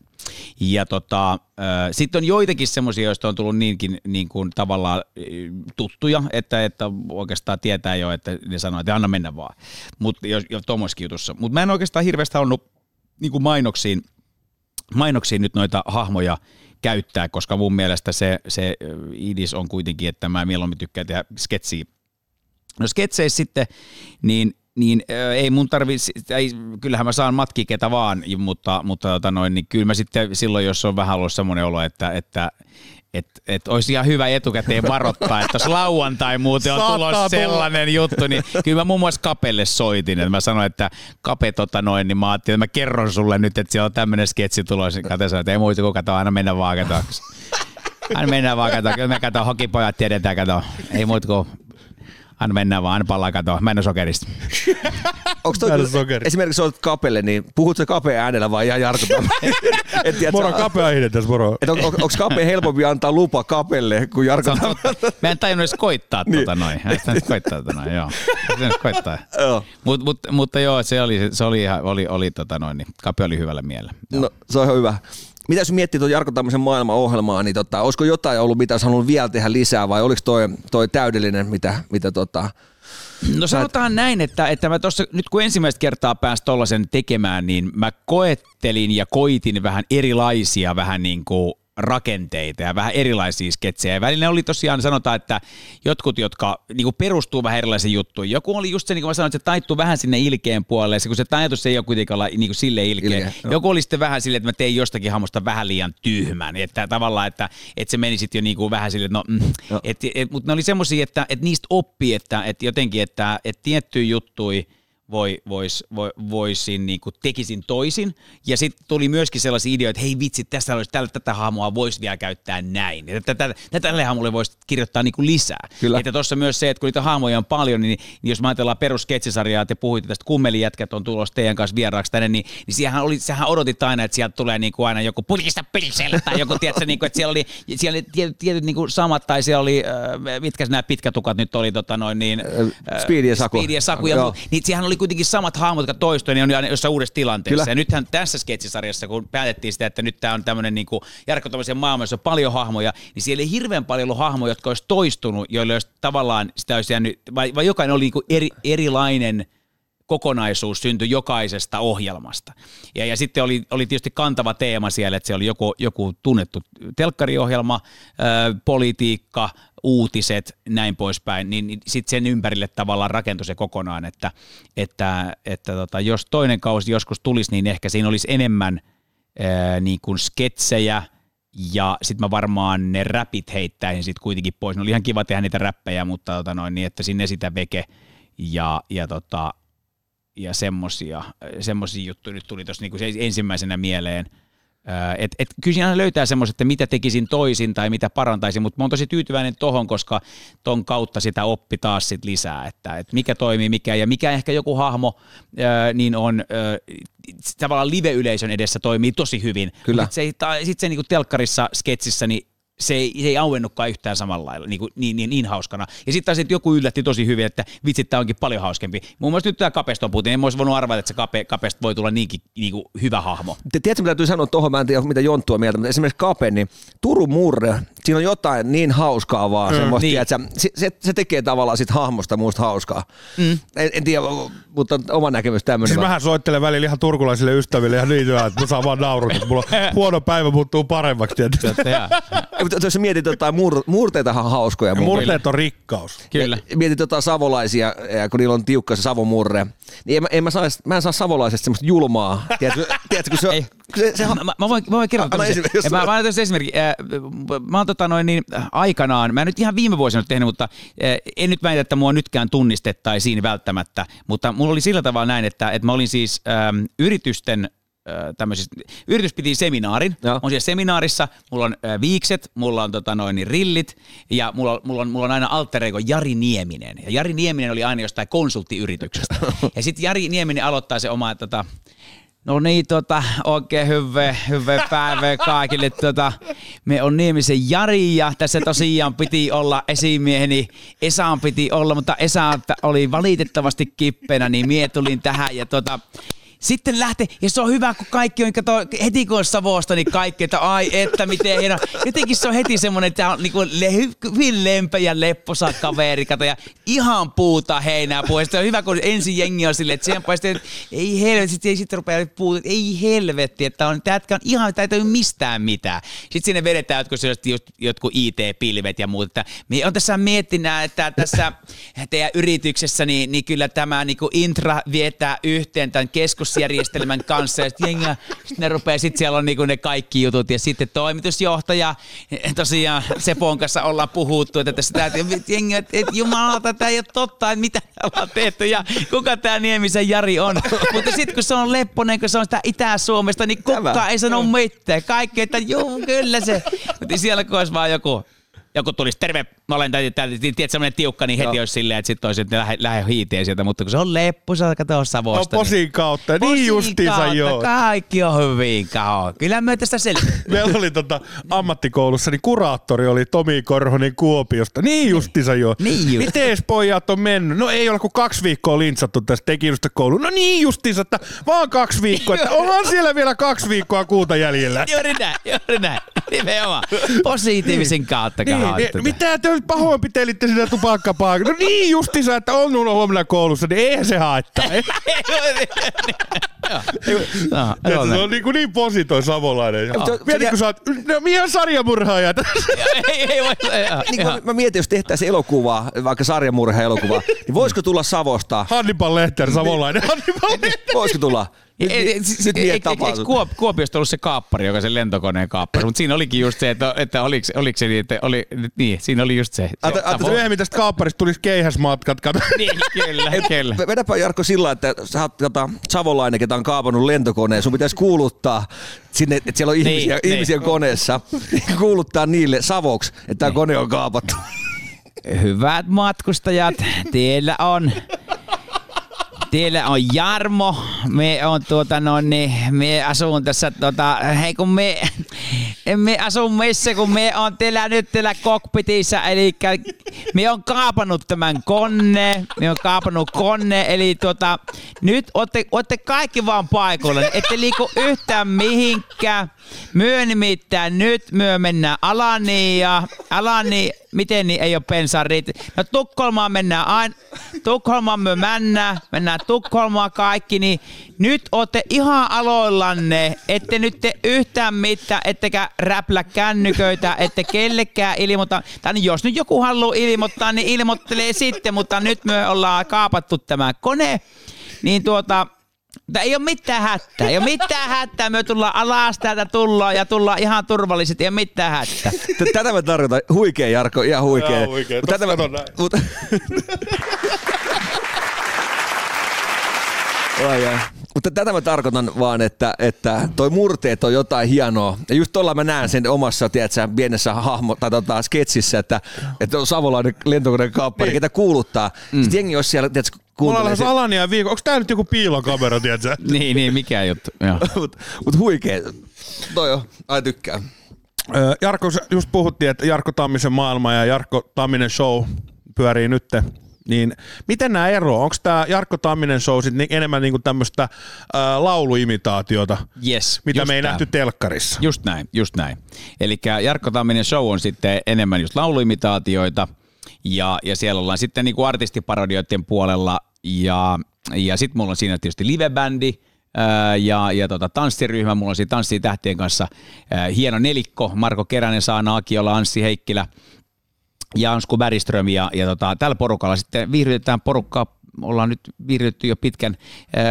Ja tota, sitten on joitakin semmoisia, joista on tullut niinkin niin kuin tavallaan tuttuja, että, että oikeastaan tietää jo, että ne sanoo, että anna mennä vaan. Mutta jo, jo tuommoiskin jutussa. Mutta mä en oikeastaan hirveästi ollut niin kuin mainoksiin, mainoksiin nyt noita hahmoja käyttää, koska mun mielestä se, se idis on kuitenkin, että mä mieluummin tykkään tehdä sketsiä. No sketseissä sitten, niin Niin äh, ei mun tarvitsi, kyllähän mä saan matkia ketä vaan, mutta, mutta tota noin, niin kyllä mä sitten silloin, jos on vähän ollut semmoinen olo, että, että et, et olisi ihan hyvä etukäteen varoittaa, että jos lauantai muuten on tulossa sellainen juttu, niin kyllä mä muun muassa Kapelle soitin, että mä sanoin, että Kape, tota noin, niin mä ajattelin, että mä kerron sulle nyt, että siellä on tämmöinen sketsi tulossa, niin Kate sanoi, että ei muuta kuin katsoa, aina mennä vaan katsoa. Aina mennään vaan katsoa, kyllä me katsoa, hokipojat tiedetään katsoa, ei muuta kuin aina mennään vaan, aina palaa katoa. Mä en ole sokerista. Onko toi, esimerkiksi olet Kapelle, niin puhutko sä Kapea äänellä vai ihan Jarkko Tamminen? Moro, Kapea ihde tässä, moro. On, onko Kapea helpompi antaa lupa Kapelle kuin Jarkko Tamminen? Mä en tajunnut edes koittaa tuota noin. Sitä nyt koittaa tuota noin, joo. koittaa. mut, mut, mutta joo, se oli, se oli ihan, oli, oli tota noin, niin Kapea oli hyvällä mielellä. Joo. No, se on ihan hyvä. Mitä jos miettii tuon Jarkko Tammisen maailma-ohjelmaa, niin tota, olisiko jotain ollut, mitä olisi halunnut vielä tehdä lisää, vai oliko toi, toi täydellinen, mitä, mitä tota... No sanotaan näin, että, että mä tossa, nyt kun ensimmäistä kertaa pääsin tollasen tekemään, niin mä koettelin ja koitin vähän erilaisia vähän niin kuin rakenteita ja vähän erilaisia sketsejä. Ja välillä oli tosiaan, sanotaan, että jotkut, jotka niinku perustuu vähän erilaisiin juttuihin. Joku oli just se, niin kuin mä sanoin, että se taittui vähän sinne ilkeen puolelle, kun se taitus ei ole kuitenkaan olla niin silleen ilkeä. Ilkeä, no. Joku oli sitten vähän silleen, että mä tein jostakin hahmosta vähän liian tyhmän. Että tavallaan, että, että se meni sitten jo niin kuin vähän silleen, no, mm, no. Et, et, mutta ne oli semmoisia, että, että niistä oppii, että, että jotenkin, että, että tiettyjä juttuja voi, vois, voi, voisin, niin kuin tekisin toisin. Ja sitten tuli myöskin sellaisia ideoita, että hei vitsi, tässä olisi, tällä, tätä hahmoa voisi vielä käyttää näin. Ja tätä, tätä, tälle hahmolle voisi kirjoittaa niin kuin lisää. Kyllä. Että tuossa myös se, että kun niitä hahmoja on paljon, niin, niin jos me ajatellaan perusketsisarjaa, te puhuitte tästä Kummelijätkät on tulossa teidän kanssa vieraaksi tänne, niin, niin siellähän oli, sähän odotit aina, että sieltä tulee niin kuin aina joku putkista pilsellä tai joku, tiedätkö, niin kuin, että siellä oli, siellä oli tietyt, tietyt niin kuin samat, tai siellä oli, äh, mitkä nämä pitkätukat nyt oli, tota noin niin... Äh, Speedy ja Saku. Speedy ja Saku, ja, niin siellähän oli kuitenkin samat hahmot, jotka toistui, niin on jossain uudessa tilanteessa. Kyllä. Ja nythän tässä sketsisarjassa, kun päätettiin sitä, että nyt tämä on tämmöinen niin kuin Jarkko Tammisen maailma, jossa on paljon hahmoja, niin siellä ei hirveän paljon ollut hahmoja, jotka olisi toistunut, joille olisi tavallaan sitä olisi jäänyt, vai, vai jokainen oli niin kuin eri, erilainen kokonaisuus syntyi jokaisesta ohjelmasta. Ja, ja sitten oli, oli tietysti kantava teema siellä, että se oli joku, joku tunnettu telkkariohjelma, äh, politiikka, uutiset, näin poispäin, niin, niin sitten sen ympärille tavallaan rakentui se kokonaan, että, että, että tota, jos toinen kausi joskus tulisi, niin ehkä siinä olisi enemmän äh, niin kuin sketsejä, ja sitten mä varmaan ne räpit heittäisin sitten kuitenkin pois. Ne oli ihan kiva tehdä niitä räppejä, mutta tota noin, niin, että sinne sitä veke ja, ja tota ja semmoisia, semmoisia juttuja nyt tuli tuossa niinku ensimmäisenä mieleen. Et, et, kyllä siinä löytää semmoiset, että mitä tekisin toisin tai mitä parantaisin, mutta mä oon tosi tyytyväinen tohon, koska ton kautta sitä oppi taas sit lisää, että et mikä toimii, mikä ja mikä ehkä joku hahmo ää, niin on ää, tavallaan live-yleisön edessä toimii tosi hyvin. Kyllä. Sitten se, sit se niinku telkkarissa, sketsissä, niin se ei, se ei auennutkaan yhtään samalla lailla, niin, niin, niin, niin hauskana. Ja sitten sit joku yllätti tosi hyvin, että vitsit, tämä onkin paljon hauskempi. Muun muassa nyt tämä Kapesta on puhuttiin, en olisi voinut arvata, että se Kape, Kapesta voi tulla niinkin niin hyvä hahmo. Tiedätkö, mitä täytyy sanoa tuohon, mä en tiedä, mitä Jonttua mieltä, mutta esimerkiksi Kape, niin Turun murre, siinä on jotain niin hauskaa vaan, mm, semmoista, niin. Tiedätkö, se, se, se tekee tavallaan sit hahmosta muusta hauskaa. Mm. En, en tiedä, mutta oma näkemys tämmöinen. Siis mähän soittelen välillä ihan turkulaisille ystäville ihan niin hyvää, että mä saan vaan naurata, että mulla huono päivä muuttuu paremmaksi. Jos mietit jotain, muur- murteitahan on hauskoja. Murteet on rikkaus. Kyllä. Mietit jotain savolaisia, kun niillä on tiukka se savomurre. Niin en mä, en mä, saa, mä en saa savolaisesta semmoista julmaa. Tiedätkö, tiedätkö kun se on... Se, se on... Mä, mä voin, voin kertoa. Mä annan tämmöisen esimerkin. Mä oon tota noin niin aikanaan, mä en nyt ihan viime vuosina tehnyt, mutta en nyt väitä, että mua nytkään tunnistettaisiin välttämättä. Mutta mulla oli sillä tavalla näin, että, että mä olin siis äm, yritysten... Yritys piti seminaarin. Joo. On siellä seminaarissa, mulla on viikset, mulla on tota noin, rillit ja mulla, mulla, on, mulla on aina alter ego Jari Nieminen. Ja Jari Nieminen oli aina jostain konsulttiyrityksestä. Ja sitten Jari Nieminen aloittaa se oma, tota, no niin tota, oikein hyvää, hyvää päivää kaikille. Tota, me on Niemisen Jari ja tässä tosiaan piti olla esimieheni. Esaan piti olla, mutta Esa oli valitettavasti kippenä, niin mie tulin tähän ja tota... Sitten lähtee, ja se on hyvä, kun kaikki on, kato, heti kun on Savosta, niin kaikki, että ai, että miten hieno. Jotenkin se on heti semmoinen, että on niin kuin hyvin lempä ja lepposa kaveri, kato, ja ihan puuta heinää puhuu. Ja sitten on hyvä, kun ensin jengi on silleen, että sen paistaa, että ei helvetti, sitten sit rupeaa puuta, ei helvetti, että on, tätkä on ihan, tätä ei ole mistään mitään. Sitten sinne vedetään jotkut, jotkut I T-pilvet ja muuta, että me on tässä miettinä, että tässä teidän yrityksessä, niin, niin kyllä tämä niin kuin intra vietää yhteen tämän keskustelun järjestelmän kanssa ja sitten jengiä, sit ne rupeaa, sitten siellä on niinku ne kaikki jutut ja sitten toimitusjohtaja, tosiaan Sepon kanssa ollaan puhuttu, että tässä täytyy, jengiä, että et, jumalauta, tämä ei ole totta, että mitä ollaan tehty ja kuka tämä Niemisen Jari on, mutta sitten kun se on lepponen, kun se on sitä Itä-Suomesta, niin kukaan ei sano mitään, kaikki, että juu, kyllä se, mutta siellä kun olisi vaan joku, joku tulisi, terve, mä olen täältä, tiedät semmoinen tiukka, niin heti no. Olisi silleen, että sitten olisi, että lähde, lähde hiiteen sieltä, mutta kun se on lepposa, kato Savosta. No posin niin, kautta, niin posin justiinsa kautta, joo. Kaikki on hyvin kauan. Kyllä me tästä selviä. Meillä oli tota, ammattikoulussa, niin kuraattori oli Tomi Korhonen Kuopiosta. Niin justiinsa niin. Joo. Niin just. Mites pojat on mennyt? No ei ole kuin kaksi viikkoa lintsattu tästä tekijöstä kouluun. No niin justiinsa, että vaan kaksi viikkoa. Että onhan siellä vielä kaksi viikkoa kuuta jäljellä. Juuri näin, juuri näin. Nimenomaan. Positiivisen kautta kautta. Niin, mitä te pahoinpitelitte sitä tupakkapaikkaa? No niin justiinsa, että on ollut huomenna koulussa, niin eihän se haittaa. Se on niin posi toi savolainen. Mietin, kun sä oot, no minä on sarjamurhaaja. Mä mietin, jos tehtäisiin elokuvaa, vaikka sarjamurha elokuvaa, niin voisiko tulla Savosta? Hannibal Lehter, savolainen. Voisiko tulla? Kuopiosta ollut se kaappari, joka sen lentokoneen kaappari, mutta siinä olikin just se, että, että oliko, oliko se niin, että oli, niin, siinä oli just se. Ajattelin myöhemmin tästä kaapparista tulisi keihäsmatkat. Niin, kyllä, kyllä. Vedäpä Jarkko sillä, että sä oot tota, savolainen, ketä on kaapannut lentokoneen, sun pitäisi kuuluttaa sinne, että siellä on ihmisiä, niin, ihmisiä niin. koneessa, kuuluttaa niille savoksi, että tämä niin. kone on kaapattu. Hyvät matkustajat, teillä on... Teillä on Jarmo, me on tuota no niin, me asuun tässä tuota, hei kun me, me asun missä, kun me on teillä nyt teillä kokpitissa, eli me on kaapannut tämän konne, me on kaapannut konne, eli tuota, nyt ootte, ootte kaikki vaan paikoilla, ette liiku yhtään mihinkään, myö nimittäin nyt, myö mennään Alaniin ja Alaniin. Miten niin ei ole pensaa riitti? No Tukholmaan mennään aina. Tukholmaan me mennään. Mennään Tukholmaan kaikki. Niin nyt ootte ihan aloillanne. Ette nyt te yhtään mitään. Ettekä räplä kännyköitä. Ette kellekään ilmoita. Tai niin jos nyt joku haluaa ilmoittaa, niin ilmoittelee sitten. Mutta nyt me ollaan kaapattu tämä kone. Niin tuota... Tää ei ole mitään hätää, ei ole mitään hätää, me tullaan alas täältä tullaan ja tullaan ihan turvallisesti, ei ole mitään hätää. Tätä me tarkoitan, huikea Jarkko, ihan huikea. Jaa, huikea. Mut tätä mä... Mut... Mutta tätä mä tarkoitan vaan, että, että toi murteet on jotain hienoa. Ja just tuolla mä näen sen omassa, tiedätkö, pienessä hahmo, tai tota, sketsissä, että, että on savolainen lentokoneen kaappari, niin. ketä kuuluttaa. Mm. Sitten jengi olisi siellä, tiedätkö, kuuntelee. Mulla on Alania viikon. Onko tää nyt joku piilokamera, tiedätkö? niin, niin, mikä juttu. Mutta mut huikee. Toi on, ai tykkää. Öö, Jarkko, just puhuttiin, että Jarkko Tammisen maailma ja Jarkko Tamminen show pyörii nytte. Niin, miten nämä eroavat? Onko tämä Jarkko Tamminen show sit enemmän niinku tämmöistä äh, lauluimitaatiota, yes, mitä me ei tämä. nähty telkkarissa? Just näin, just näin. Eli Jarkko Tamminen show on sitten enemmän just lauluimitaatioita ja, ja siellä ollaan sitten niinku artistiparodioiden puolella ja, ja sitten mulla on siinä tietysti livebändi ää, ja, ja tota, tanssiryhmä, mulla on siinä Tanssii tähtien kanssa ää, hieno nelikko, Marko Keränen, Saana Akiola, Anssi Heikkilä, Jansku Bäriström ja, ja tota, tällä porukalla sitten viihdytetään porukkaa, ollaan nyt viihdytetty jo pitkän, ää,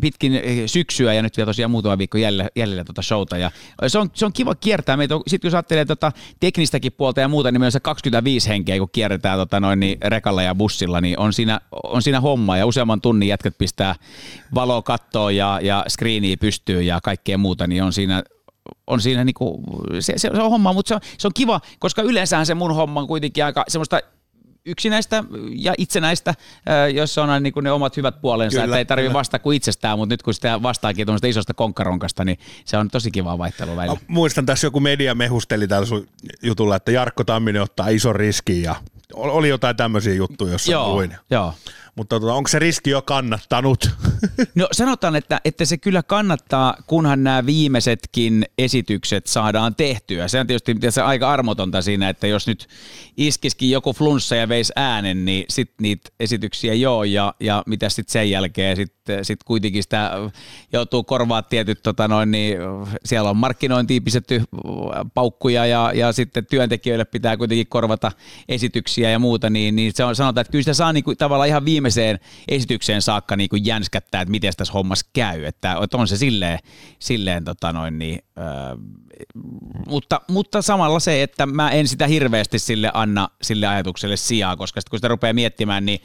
pitkin syksyä ja nyt vielä tosiaan muutama viikko jäljellä, jäljellä tota showta ja se on, se on kiva kiertää meitä, sitten jos ajattelee tota teknistäkin puolta ja muuta, niin meillä on se kaksikymmentäviisi henkeä, kun kierretään tota noin, niin rekalla ja bussilla, niin on siinä, on siinä hommaa ja useamman tunnin jätkät pistää valoa kattoon ja, ja screeniä pystyy ja kaikkea muuta, niin on siinä on siinä niinku, se, se on homma, mutta se on, se on kiva, koska yleensähän se mun homma on kuitenkin aika semmoista yksinäistä ja itsenäistä, jossa on aina niinku ne omat hyvät puolensa, kyllä, että ei tarvitse vastaa kuin itsestään, mutta nyt kun sitä vastaakin tuollaista isosta konkkaronkasta, niin se on tosi kivaa vaihtelua välillä. Muistan tässä joku media mehusteli tällä sun jutulla, että Jarkko Tamminen ottaa ison riskin ja oli jotain tämmöisiä juttuja, jossa joo, luin. Joo. Mutta onko se riski jo kannattanut? No sanotaan, että, että se kyllä kannattaa, kunhan nämä viimeisetkin esitykset saadaan tehtyä. Se on tietysti se aika armotonta siinä, että jos nyt iskisikin joku flunssa ja veisi äänen, niin sitten niitä esityksiä joo, ja, ja mitä sitten sen jälkeen sitten sit kuitenkin sitä joutuu korvaamaan tietyt, tota noin, niin siellä on markkinointiin pistetty paukkuja ja, ja sitten työntekijöille pitää kuitenkin korvata esityksiä ja muuta, niin, niin se on, sanotaan, että kyllä sitä saa niinku, tavallaan ihan viime esitykseen saakka niin kuin jänskättää, että miten tässä hommassa käy, että on se silleen, silleen tota noin niin, öö, mutta, mutta samalla se, että mä en sitä hirveästi sille anna sille ajatukselle sijaa, koska sit kun sitä rupeaa miettimään, niin,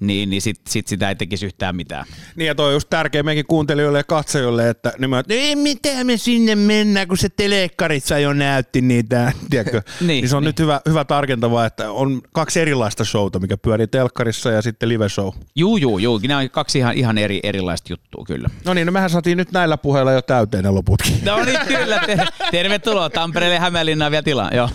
niin, niin sit, sit sitä ei tekisi yhtään mitään. Niin ja toi on just tärkeä meidänkin kuuntelijoille ja katsojille, että ne mä, ei mitään me sinne mennään, kun se telekkarissa jo näytti niitä, tiedätkö? niin, niin se on niin. nyt hyvä, hyvä tarkentavaa, että on kaksi erilaista showta, mikä pyörii telkkarissa ja sitten live show. Juu, juu, juu. Nämä on kaksi ihan, ihan eri, erilaista juttua, kyllä. No niin, no mehän saatiin nyt näillä puheilla jo täyteen ne loputkin. No niin, kyllä. Te, tervetuloa Tampereelle ja Hämeenlinnaan vielä tilaa. Joo.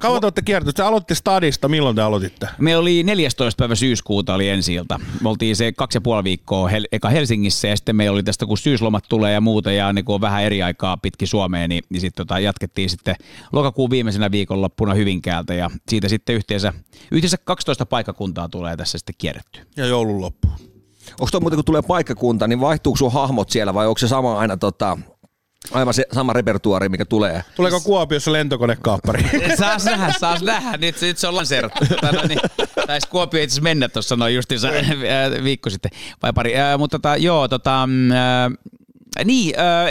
Kauan te olette kiertyneet? Te aloitte stadista. Milloin te aloititte? Me oli neljästoista päivä syyskuuta oli ensi ilta. Me oltiin se kaksi ja puoli viikkoa Hel- eka Helsingissä ja sitten meillä oli tästä, kun syyslomat tulee ja muuta ja niin kun on vähän eri aikaa pitkin Suomeen, niin, niin sit, tota, jatkettiin sitten lokakuun viimeisenä viikonloppuna Hyvinkäältä ja siitä sitten yhteensä, yhteensä kaksitoista paikkakuntaa tulee tässä sitten kierretty. Ja joulun loppu. Onko tuo muuten, kun tulee paikkakunta, niin vaihtuuko sun hahmot siellä vai onko se sama aina tota, aivan se sama repertuaari, mikä tulee? Tuleeko Kuopiossa lentokonekaappari? Saas nähdä, saas nähdä. Nyt, nyt se on lanseerattu. Niin, taisi Kuopio itse asiassa mennä tuossa noin justiinsa viikko sitten vai pari. Äh, mutta tota, joo, tota, äh, Niin, äh,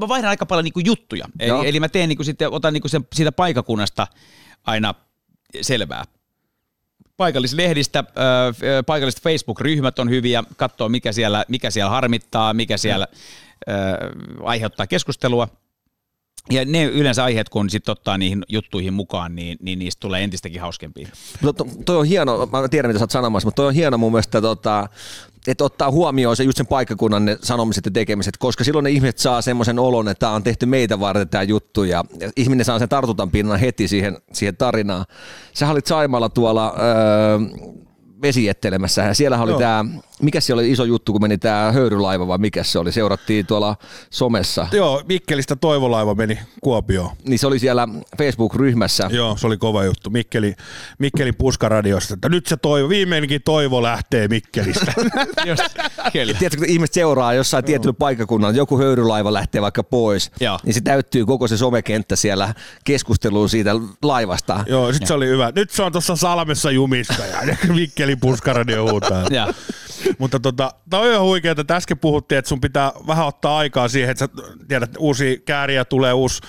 mä vaihdan aika paljon niinku juttuja. Eli, eli mä teen niinku sitten, otan niinku sen, siitä paikakunnasta aina selvää. Paikallislehdistä, äh, paikalliset Facebook-ryhmät on hyviä, katsoo mikä siellä, mikä siellä harmittaa, mikä siellä äh, aiheuttaa keskustelua. Ja ne yleensä aiheet, kun sitten ottaa niihin juttuihin mukaan, niin, niin niistä tulee entistäkin hauskempia. Mutta to, toi on hieno, mä tiedän mitä sä oot sanomassa, mutta toi on hieno mun mielestä, tota, että ottaa huomioon se, just sen paikkakunnan ne sanomiset ja tekemiset, koska silloin ne ihmiset saa semmoisen olon, että tämä on tehty meitä varten tämä juttu, ja ihminen saa sen tartutan pinnan heti siihen, siihen tarinaan. Sä olit Saimaalla tuolla öö, vesiettelemässä, ja siellä oli tämä, mikä se oli iso juttu, kun meni tämä höyrylaiva, vai mikä se oli, seurattiin tuolla somessa. Joo, Mikkelistä Toivolaiva meni Kuopioon. Niin se oli siellä Facebook-ryhmässä. Joo, se oli kova juttu, Mikkeli, Mikkelin puskaradiosta, että nyt se toivo, viimeinenkin toivo lähtee Mikkelistä. Tiedätkö, kun ihmiset seuraa jossain tietyllä paikkakunnalla, joku höyrylaiva lähtee vaikka pois, joo, niin se täyttyy koko se somekenttä siellä keskusteluun siitä laivasta. Joo, sit ja. Se oli hyvä. Nyt se on tuossa Salmessa jumissa ja Mikkelin puskaradio huutaa. Joo. Mutta tota, toi on huikeaa, että äsken puhuttiin, että sun pitää vähän ottaa aikaa siihen, että sä tiedät, että uusi Kääriä tulee, uusi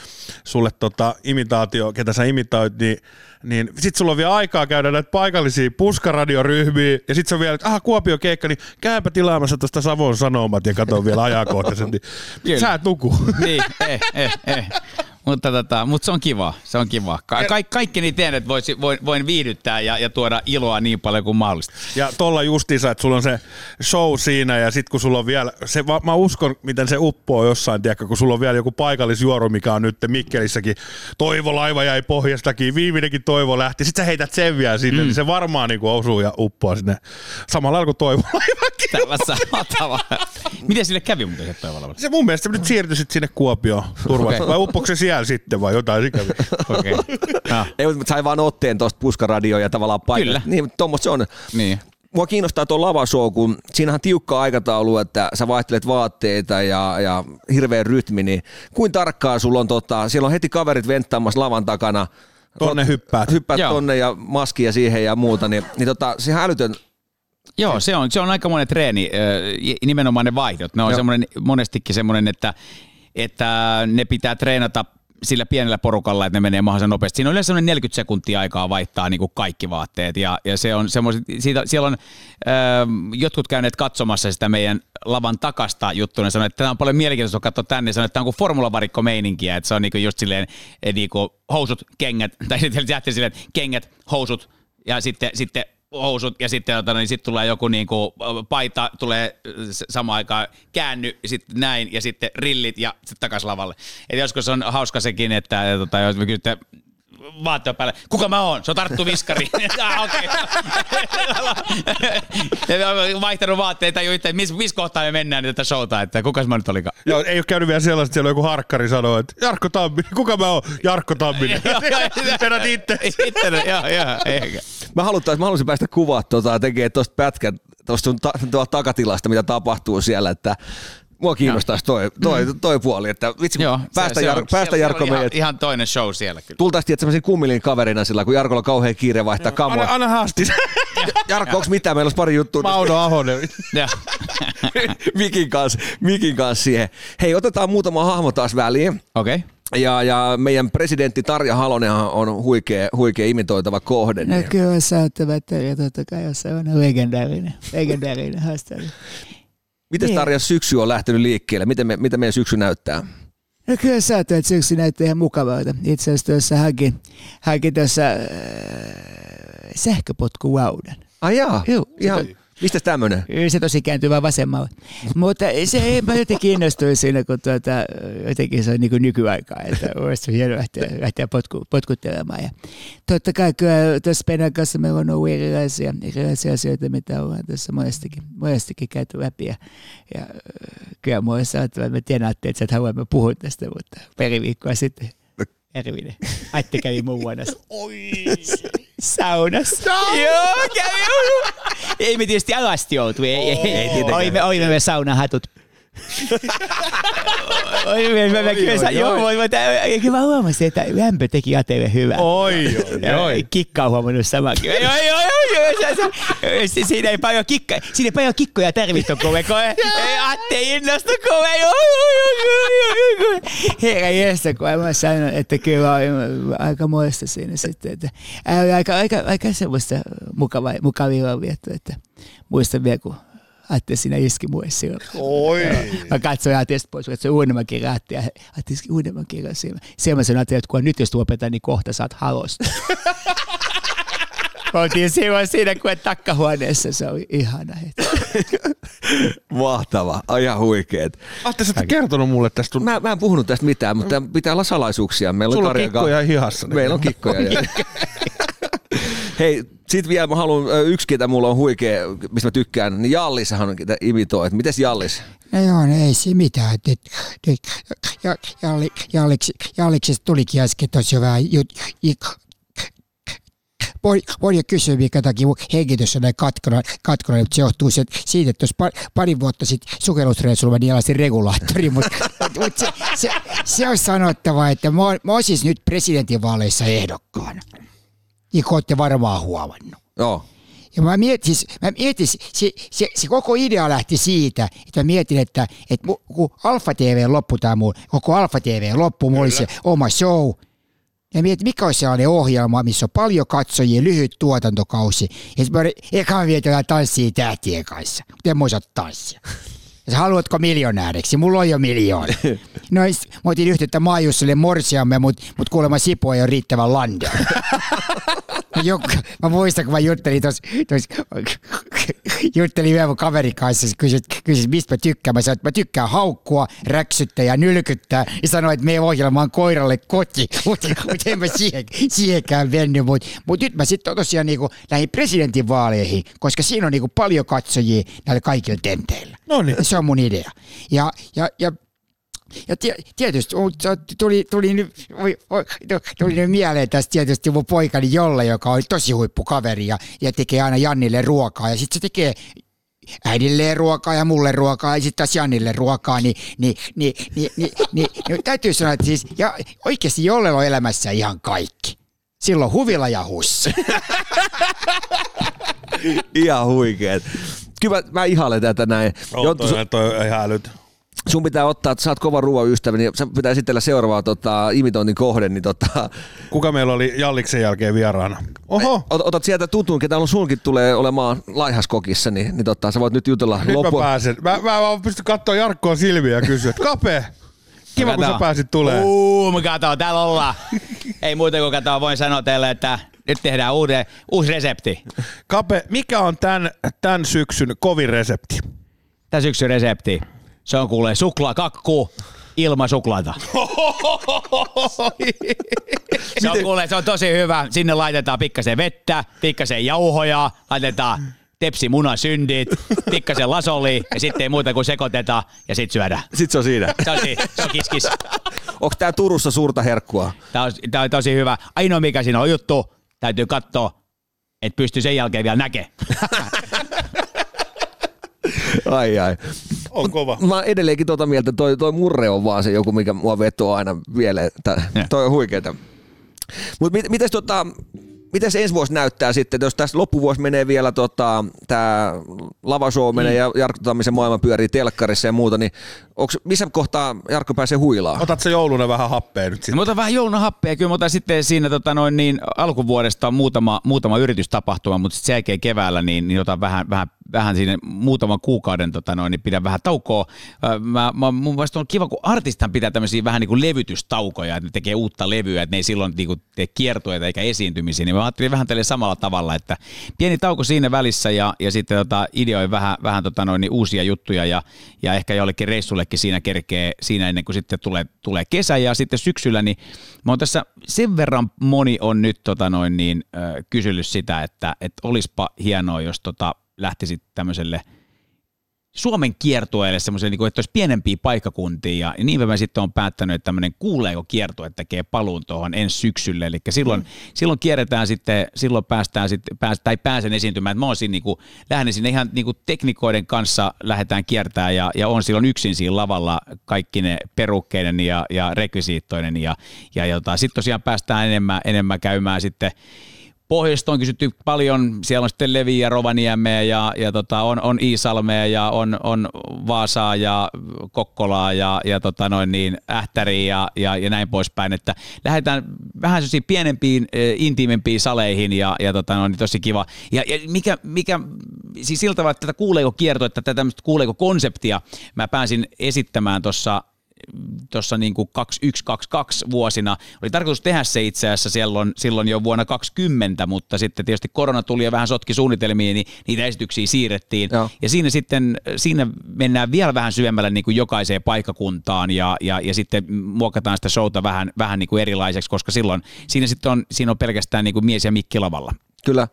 sulle tota imitaatio, ketä sä imitoit, niin, niin sit sulla on vielä aikaa käydä näitä paikallisia puskaradioryhmiä, ja sit se on vielä, että aha, Kuopio-keikka, niin käypä tilaamassa tuosta Savon Sanomat ja katso vielä ajankohtaisen, niin sä et nuku. Niin, eh, eh, eh. Mutta, tota, mutta se on kiva, se on kiva. Ka- ka- kaikki niin teen, että voin, voin viihdyttää ja, ja tuoda iloa niin paljon kuin mahdollista. Ja tuolla justiinsa, että sulla on se show siinä ja sitten kun sulla on vielä, se, mä uskon miten se uppoo jossain, tiedäkö, kun sulla on vielä joku paikallisjuoru, mikä on nyt Mikkelissäkin, Toivolaiva jäi pohjastakin, viimeinenkin toivo lähti, sitten sä heität sen vielä sinne, mm. niin se varmaan niin kuin osuu ja uppoaa sinne samalla lailla kuin Toivolaivakin. Tällaista matavaa. Miten sille kävi muuten se Toivolaivalle? Se mun mielestä nyt siirtyi sitten sinne Kuopioon turvallisesti, okay. Vai uppoako se siellä sitten vai jotain sikäli. Okei. Okay. Ah. Ei, mutta sai vaan otteen tuosta puskaradioon ja tavallaan paikalla. Niin, tuommoista se on. Niin. Mua kiinnostaa tuo lavashow, kun siinähän tiukka aikataulu, että sä vaihtelet vaatteita ja, ja hirveän rytmi, niin kuin tarkkaa sulla on, tota, siellä on heti kaverit venttaamassa lavan takana. Tonne tot, hyppäät. Hyppäät joo. Tonne ja maskia siihen ja muuta, niin, niin tota, sehän älytön. Joo, se on, se on aikamoinen treeni, nimenomaan ne vaihdot. Ne on semmoinen, monestikin semmoinen, että, että ne pitää treenata sillä pienellä porukalla, että ne menee mahdollisimman nopeasti. Siinä on yleensä semmoinen neljäkymmentä sekuntia aikaa vaihtaa niin kuin kaikki vaatteet. Ja, ja se on semmoiset, siitä, siellä on ö, jotkut käyneet katsomassa sitä meidän lavan takasta juttua. Ne sanoo, että tämä on paljon mielenkiintoista katsoa tänne. Sanoo, että tämä on kuin formulavarikko-meininkiä. Että se on niin kuin just silleen niin kuin housut, kengät. Tai sitten lähtee silleen, että kengät, housut ja sitten... sitten housut ja sitten niin sit tulee joku niinku paita, tulee samaan aikaan käänny, sitten näin ja sitten rillit ja sitten takaisin lavalle. Et joskus on hauska sekin, että ja, tota, jos me kysytään vaatteen päälle, kuka mä oon? Se on tarttu viskari. Ah, okei. Okay. Vaihtanut vaatteita jo itse, missä mis kohtaa me mennään tätä showta, että kukas mä nyt olikaan? Joo, ei ole käynyt vielä sellaista, siellä joku harkkari sanoo, että Jarkko Tamminen, kuka mä oon? Jarkko Tamminen. Penät itse. Joo, joo. Mä halusin päästä kuvaa, tuota, tekee tuosta pätkän, tuosta ta- takatilasta, mitä tapahtuu siellä, että mua kiinnostaisi toi, toi, toi puoli, että vitsi, joo, päästä, se, se on, Jar- päästä Jarkko ihan, meidät. Ihan toinen show siellä kyllä. Tultaisiin, että semmoisen kummilin kaverina sillä, kun Jarkolla on kauhean kiire vaihtaa kamoa. Anna, anna haastis. Jarkko, onks mitään? Meillä olisi pari juttua. Mauno Ahonen. Mikin kanssa, Mikin kanssa siihen. Hei, otetaan muutama hahmo taas väliin. Okei. Okay. Ja, ja meidän presidentti Tarja Halonen on huikea, huikea imitoitava kohde. No niin. Kyllä sä oot tämä Tarja, totta kai on sellainen legendaarinen, legendaarinen haastaja. Miten Tarja syksy on lähtenyt liikkeelle? Miten me, mitä meidän syksy näyttää? No kyllä sä oot, että syksy näyttää ihan mukavalta. Itse asiassa tuossa hankin, hankin tuossa äh, sähköpotkulaudan. Ai jaa, Juu, ihan... Mistä tämmöinen? Se tosi kääntyy vaan vasemmalle. Mutta se, mä jotenkin innostuin siinä, kun tuota, jotenkin se on niin kuin nykyaikaa, että olisi hienoa lähteä, lähteä potku, potkuttelemaan. Ja totta kai kyllä tuossa Penan kanssa meillä on ollut erilaisia, erilaisia asioita, mitä ollaan tuossa monestikin, monestikin käyty läpi. Ja, ja kyllä mulle sanottava, että me tienaatte, että sä et halua, että mä puhun tästä, mutta pari viikkoa sitten. Lärvinen. Atte kävi mun vuodessa. Oi! Saunassa. Joo, kävi. Ei me tietysti alasti joutu. Oimme me saunahatut. Oimme me kyllä. Joo, mä huomasin, että lämpö teki Atelle hyvää. Oi, oi. Kikka on huomannut samankin. Oi, oi, oi. Siinä ei paljon kikkoja. Siinä ei paljon kikkoja tarvittu komekoja. Atte innostu komeja. Herra jästä, kun aivan sanoin, että kyllä on aika moista siinä sitten. Että aika, aika, aika semmoista mukavaa, mukavia on vietty. Että muistan vielä, kun Atte sinä iski mulle silloin. Oi. Mä katsoin Atteesta pois, kun katsoin uudemman kirjan Attea. Atte iski uudemman kirjan silloin. Sen mä sanoin Attea, että kun nyt jos tuopetaan, niin kohta saat halosta. Oltiin silloin siinä kuin takkahuoneessa, se oli ihana hetki. Mahtava, ihan huikeet. Atte, sä oot kertonut mulle tästä. Mä, mä en puhunut tästä mitään, mutta pitää olla salaisuuksia. Meillä on, on kikkoja hihassa. Meillä on kikkoja. Hei, sit vielä mä haluan, yksi ketä mulla on huikea, mistä mä tykkään, niin Jallissahan imitoi, että mites Jallis? No joo, no ei se mitään, että Jalliksesta tulikin äsken tossa jo vähän monia kysyä, mikä takia mun hengitys on näin katkona, katkona mutta se johtuu siitä, että tuossa pari vuotta sitten sukellusreissulla mä nielasin regulaattori, mutta mut se, se, se on sanottava, että mä oon, mä oon siis nyt presidentinvaaleissa ehdokkaana. Niin kuin olette varmaan huomannut. Joo. Ja mä mietin, mä mietin se, se, se koko idea lähti siitä, että mä mietin, että, että kun Alfa T V loppu tai muu, koko Alfa T V loppu, mulla oli se oma show. Ja mietin, mikä on sellainen ohjelma, missä on paljon katsojia, lyhyt tuotantokausi. Ja sitten mä ekaan mietin, että tanssii tähtien kanssa. En mä osaa tanssia. Ja haluatko miljonääriksi? Mulla on jo miljoona. No, mä otin yhteyttä Maajussille morsiamme, mutta mut kuulemma Sipo ei ole riittävän landea. Mä muistan, kun mä juttelin tuossa, juttelin yhden mun kaverin kanssa, kysyt, kysyt mistä mä tykkään. Mä sanoin, että mä tykkään haukkua, räksyttää ja nylkyttää. Ja sanoin, että meidän ohjelma on koiralle koti, mutta mut en mä siihen, siihenkään vennyt. Mutta mut nyt mä sitten tosiaan niinku näihin presidentinvaaleihin, koska siinä on niinku paljon katsojia näillä kaikilla tenteillä. No niin. Se on mun idea. Ja, ja, ja Ja tietysti tuli, tuli, nyt, tuli nyt mieleen tässä tietysti mun poikani Jolle, joka oli tosi huippukaveri ja, ja tekee aina Jannille ruokaa. Ja sitten se tekee äidilleen ruokaa ja mulle ruokaa ja sitten taas Jannille ruokaa. Niin, niin, niin, niin, niin, niin, niin täytyy sanoa, että siis, ja oikeasti Jolle on elämässä ihan kaikki. Silloin huvila ja hussi. Ihan huikeet. Kyllä mä ihailen tätä näin. Toi on ihan älyt. Sun pitää ottaa, että sä oot kova ruoan ystävä, niin sä pitää esitellä seuraavaa tota, imitoinnin kohden. Niin tota... Kuka meillä oli Jalliksen jälkeen vieraana? Oho. Ot, otat sieltä tutun, ketä on sunkin tulee olemaan laihaskokissa, niin, niin tota, sä voit nyt jutella nyt loppuun. Nyt mä pääsen. Mä, mä vaan pystyn katsoa Jarkkoon silmiä ja kysyä, että Kape, kiva kun sä pääsit tulemaan. Uuu, mä katsoin, täällä ollaan. Ei muuta kuin katsoa, voin sanoa teille, että nyt tehdään uude, uusi resepti. Kape, mikä on tän, tän syksyn kovin resepti? Tän syksyn resepti. Se on kuulee suklaakakku ilman suklaata. Se on kuulee, se on tosi hyvä. Sinne laitetaan pikkasen vettä, pikkasen jauhoja, laitetaan tepsi munasyndit, pikkasen lasoli ja sitten ei muuta kuin sekoitetaan ja sitten syödään. Sitten se on siinä. Se on, se on kiskis. Onko tää Turussa suurta herkkua? Tää on, tää on tosi hyvä. Ainoa mikä siinä on juttu, täytyy katsoa, että pystyy sen jälkeen vielä näkemään. Ai ai. On kova. Mä oon edelleenkin tuota mieltä, toi, toi murre on vaan se joku, mikä mua vetoo aina vielä. Että toi on huikeeta. Mut mit, mitäs, tota, mitäs ensi vuosi näyttää sitten, jos tässä loppuvuosi menee vielä, tota, tää lavashow menee mm. ja Jarkko Tammisen maailma pyörii telkkarissa ja muuta, niin onks, missä kohtaa Jarkko pääsee huilaan? Otat se jouluna vähän happea nyt sitten? Mä otan vähän jouluna happea, kyllä mä otan sitten siinä tota, noin niin, alkuvuodesta muutama, muutama yritystapahtuma, mutta sitten sen jälkeen keväällä niin, niin otan vähän, vähän vähän siinä muutaman kuukauden tota noin, niin pidän vähän taukoa. Mä, mä, mun mielestä on kiva, kun artistan pitää tämmöisiä vähän niin kuin levytystaukoja, että ne tekee uutta levyä, että ne ei silloin niin kuin tee kiertueita eikä esiintymisiä. Niin mä ajattelin vähän tälle samalla tavalla, että pieni tauko siinä välissä ja, ja sitten tota, ideoi vähän, vähän tota noin, niin uusia juttuja ja, ja ehkä jollekin reissullekin siinä kerkee siinä ennen kuin sitten tulee, tulee kesä ja sitten syksyllä. Niin mä oon tässä sen verran moni on nyt tota noin, niin, äh, kysynyt sitä, että et olispa hienoa, jos tota, lähtisit tämmöiselle Suomen kiertueelle semmoiselle, että olisi pienempiä paikkakuntia ja niinpä mä sitten olen päättänyt, että tämmöinen kuuleeko kiertue tekee paluun tuohon ensi syksylle, eli silloin, mm. silloin kierretään sitten, silloin päästään sitten, pääs, tai pääsen esiintymään, että mä oon siinä niin kuin, lähden sinne ihan niin kuin teknikoiden kanssa lähdetään kiertämään ja, ja on silloin yksin siinä lavalla kaikki ne perukkeinen ja, ja rekvisiittoinen ja, ja sitten tosiaan päästään enemmän, enemmän käymään sitten Pohjoista on kysytty paljon, siellä on sitten Leviä ja Rovaniemeä ja, ja tota, on, on Iisalmea ja on, on Vaasaa ja Kokkolaa ja, ja tota noin niin, Ähtäriä ja, ja, ja näin poispäin. Että lähdetään vähän sellaisiin pienempiin, eh, intiimempiin saleihin ja, ja tota noin, tosi kiva. Ja, ja mikä, mikä, siis siltä tavalla, että tätä kuuleeko kiertoa, että tätä tämmöistä kuuleeko konseptia mä pääsin esittämään tuossa tuossa niin kuin kaksikymmentäyksi kaksikymmentäkaksi vuosina. Oli tarkoitus tehdä se itse asiassa silloin, silloin jo vuonna kaksikymmentä, mutta sitten tietysti korona tuli ja vähän sotki suunnitelmiin, niin niitä esityksiä siirrettiin. Joo. Ja siinä sitten siinä mennään vielä vähän syvemmälle niin kuin jokaiseen paikkakuntaan ja, ja, ja sitten muokataan sitä showta vähän, vähän niin kuin erilaiseksi, koska silloin siinä, sitten on, siinä on pelkästään niin kuin mies ja mikki lavalla. Kyllä.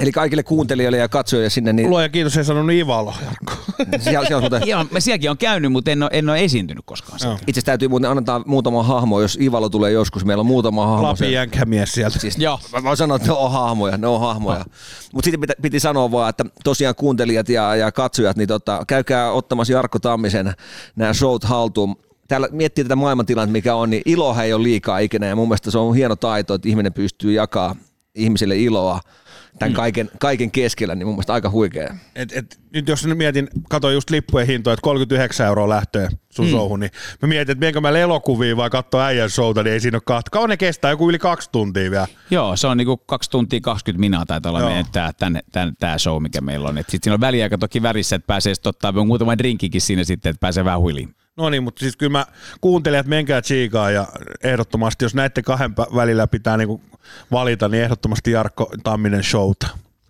Eli kaikille kuuntelijoille ja katsojille sinne. Niin... Luoja kiitos, ei sanonut Ivalo, Jarkko. Siellä, siellä on muuten... Joo, mä sielläkin on käynyt, mutta en ole, en ole esiintynyt koskaan. No. Itse asiassa täytyy muuten antaa muutama hahmo, jos Ivalo tulee joskus. Meillä on muutama hahmo. Lapin jänkämies sieltä. Siis, joo. Mä voin sanoa, että ne on hahmoja, ne on hahmoja. No. Mutta sitten piti, piti sanoa vaan, että tosiaan kuuntelijat ja, ja katsojat, niin tota, käykää ottamassa Jarkko Tammisen nämä showt haltuun. Täällä miettii tätä maailmantilannetta, mikä on, niin ilohan ei ole liikaa ikinä. Ja mun mielestä se on hieno taito, että ihminen pystyy jakamaan ihmisille iloa tämän kaiken, kaiken keskellä, niin mun mielestä aika huikea. Et, et, nyt jos nyt mietin, katsoin just lippujen hintoja, että kolmekymmentäyhdeksän euroa lähtöä sun mm. showhun, niin mä mietin, että menenkö mä elokuviin vai katsoa äijän showta, niin ei siinä ole kahta. Kauan ne kestää, joku yli kaksi tuntia vielä. Joo, se on niinku kaksi tuntia kaksikymmentä minuuttia taitaa olla meidän tää, tän, tän, tää show, mikä meillä on. Et sit siinä on väliaika toki värissä, että pääsee sitten ottaa muutaman drinkikin siinä sitten, että pääsee vähän huiliin. No niin, mutta siis kyllä mä kuuntelen, että menkää tsiikaa ja ehdottomasti, jos näiden kahden välillä pitää niinku valita, niin ehdottomasti Jarkko Tamminen showta.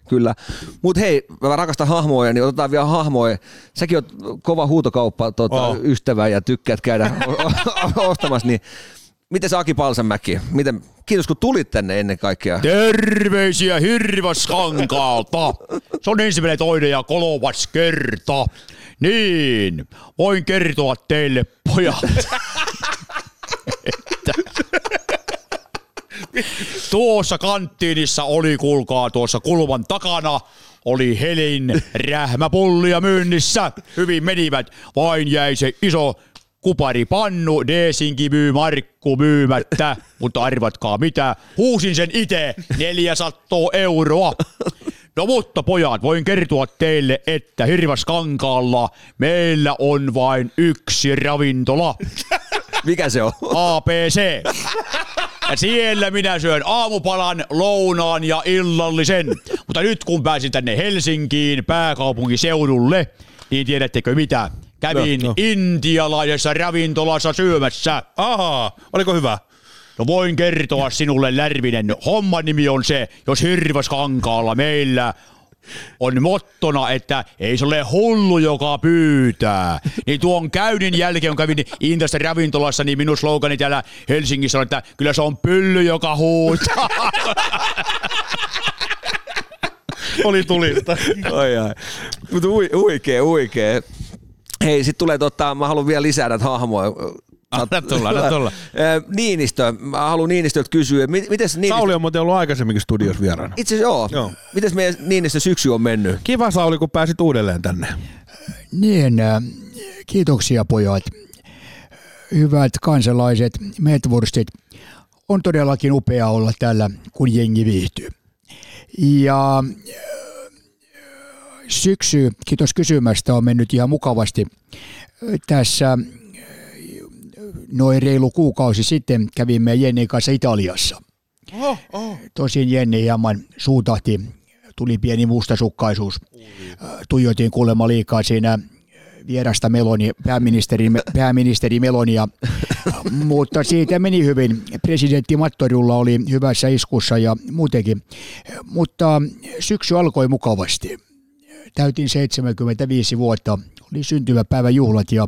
Kyllä. Mutta hei, mä rakastan hahmoja, niin otetaan vielä hahmoja. Säkin oot kova huutokauppa tuota, oh. ystävä ja tykkäät käydä ostamassa, niin miten se Aki Palsanmäki? Miten? Kiitos kun tulit tänne ennen kaikkea. Terveisiä Hirvashankaalta. Se on ensimmäinen, toinen ja kolmas kerta. Niin, voin kertoa teille pojat, että tuossa kanttiinissa oli, kuulkaa, tuossa kulman takana oli Helin rähmäpullia myynnissä. Hyvin menivät, vain jäi se iso kuparipannu, Deesinki myy, Markku myymättä, mutta arvatkaa mitä, huusin sen itse, neljäsataa euroa. No mutta pojat, voin kertoa teille, että Hirvaskankaalla meillä on vain yksi ravintola. Mikä se on? A B C. Ja siellä minä syön aamupalan, lounaan ja illallisen. Mutta nyt kun pääsin tänne Helsinkiin, pääkaupunkiseudulle, niin tiedättekö mitä? Kävin no, no. intialaisessa ravintolassa syömässä. Ahaa, oliko hyvä? No voin kertoa sinulle, Lärvinen. Homman nimi on se, jos Hirvaskankaalla meillä on mottona, että ei se ole hullu, joka pyytää. Niin tuon käynnin jälkeen, kun kävin Intiassa ravintolassa, niin minun slogani täällä Helsingissä on, että kyllä se on pylly, joka huutaa. Oli tulista. Ai ai. Mutta huikee, huikee. Hei, sit tulee totta, mä haluan vielä lisää näitä hahmoja. Anna tulla, anna tulla. Niinistö, mä haluan Niinistöltä kysyä. Mites Niinistö... Sauli on muuten ollut aikaisemminkin studiossa vieraana. Itse asiassa joo. joo. Mites meidän Niinistö syksy on mennyt? Kiva Sauli, kun pääsit uudelleen tänne. Niin, kiitoksia pojat. Hyvät kansalaiset, metvurstit. On todellakin upea olla täällä, kun jengi viihtyy. Ja... Syksy, kiitos kysymästä, on mennyt ihan mukavasti. Tässä noin reilu kuukausi sitten kävimme Jennin kanssa Italiassa. Oh, oh. Tosin Jenni hieman suutahti, tuli pieni mustasukkaisuus. Tuijotin kuulemma liikaa siinä vierasta Meloni, pääministeri, pääministeri Melonia, mutta siitä meni hyvin. Presidentti Mattarulla oli hyvässä iskussa ja muutenkin, mutta syksy alkoi mukavasti. Täytin seitsemänkymmentäviisi vuotta, oli syntymäpäiväjuhlat ja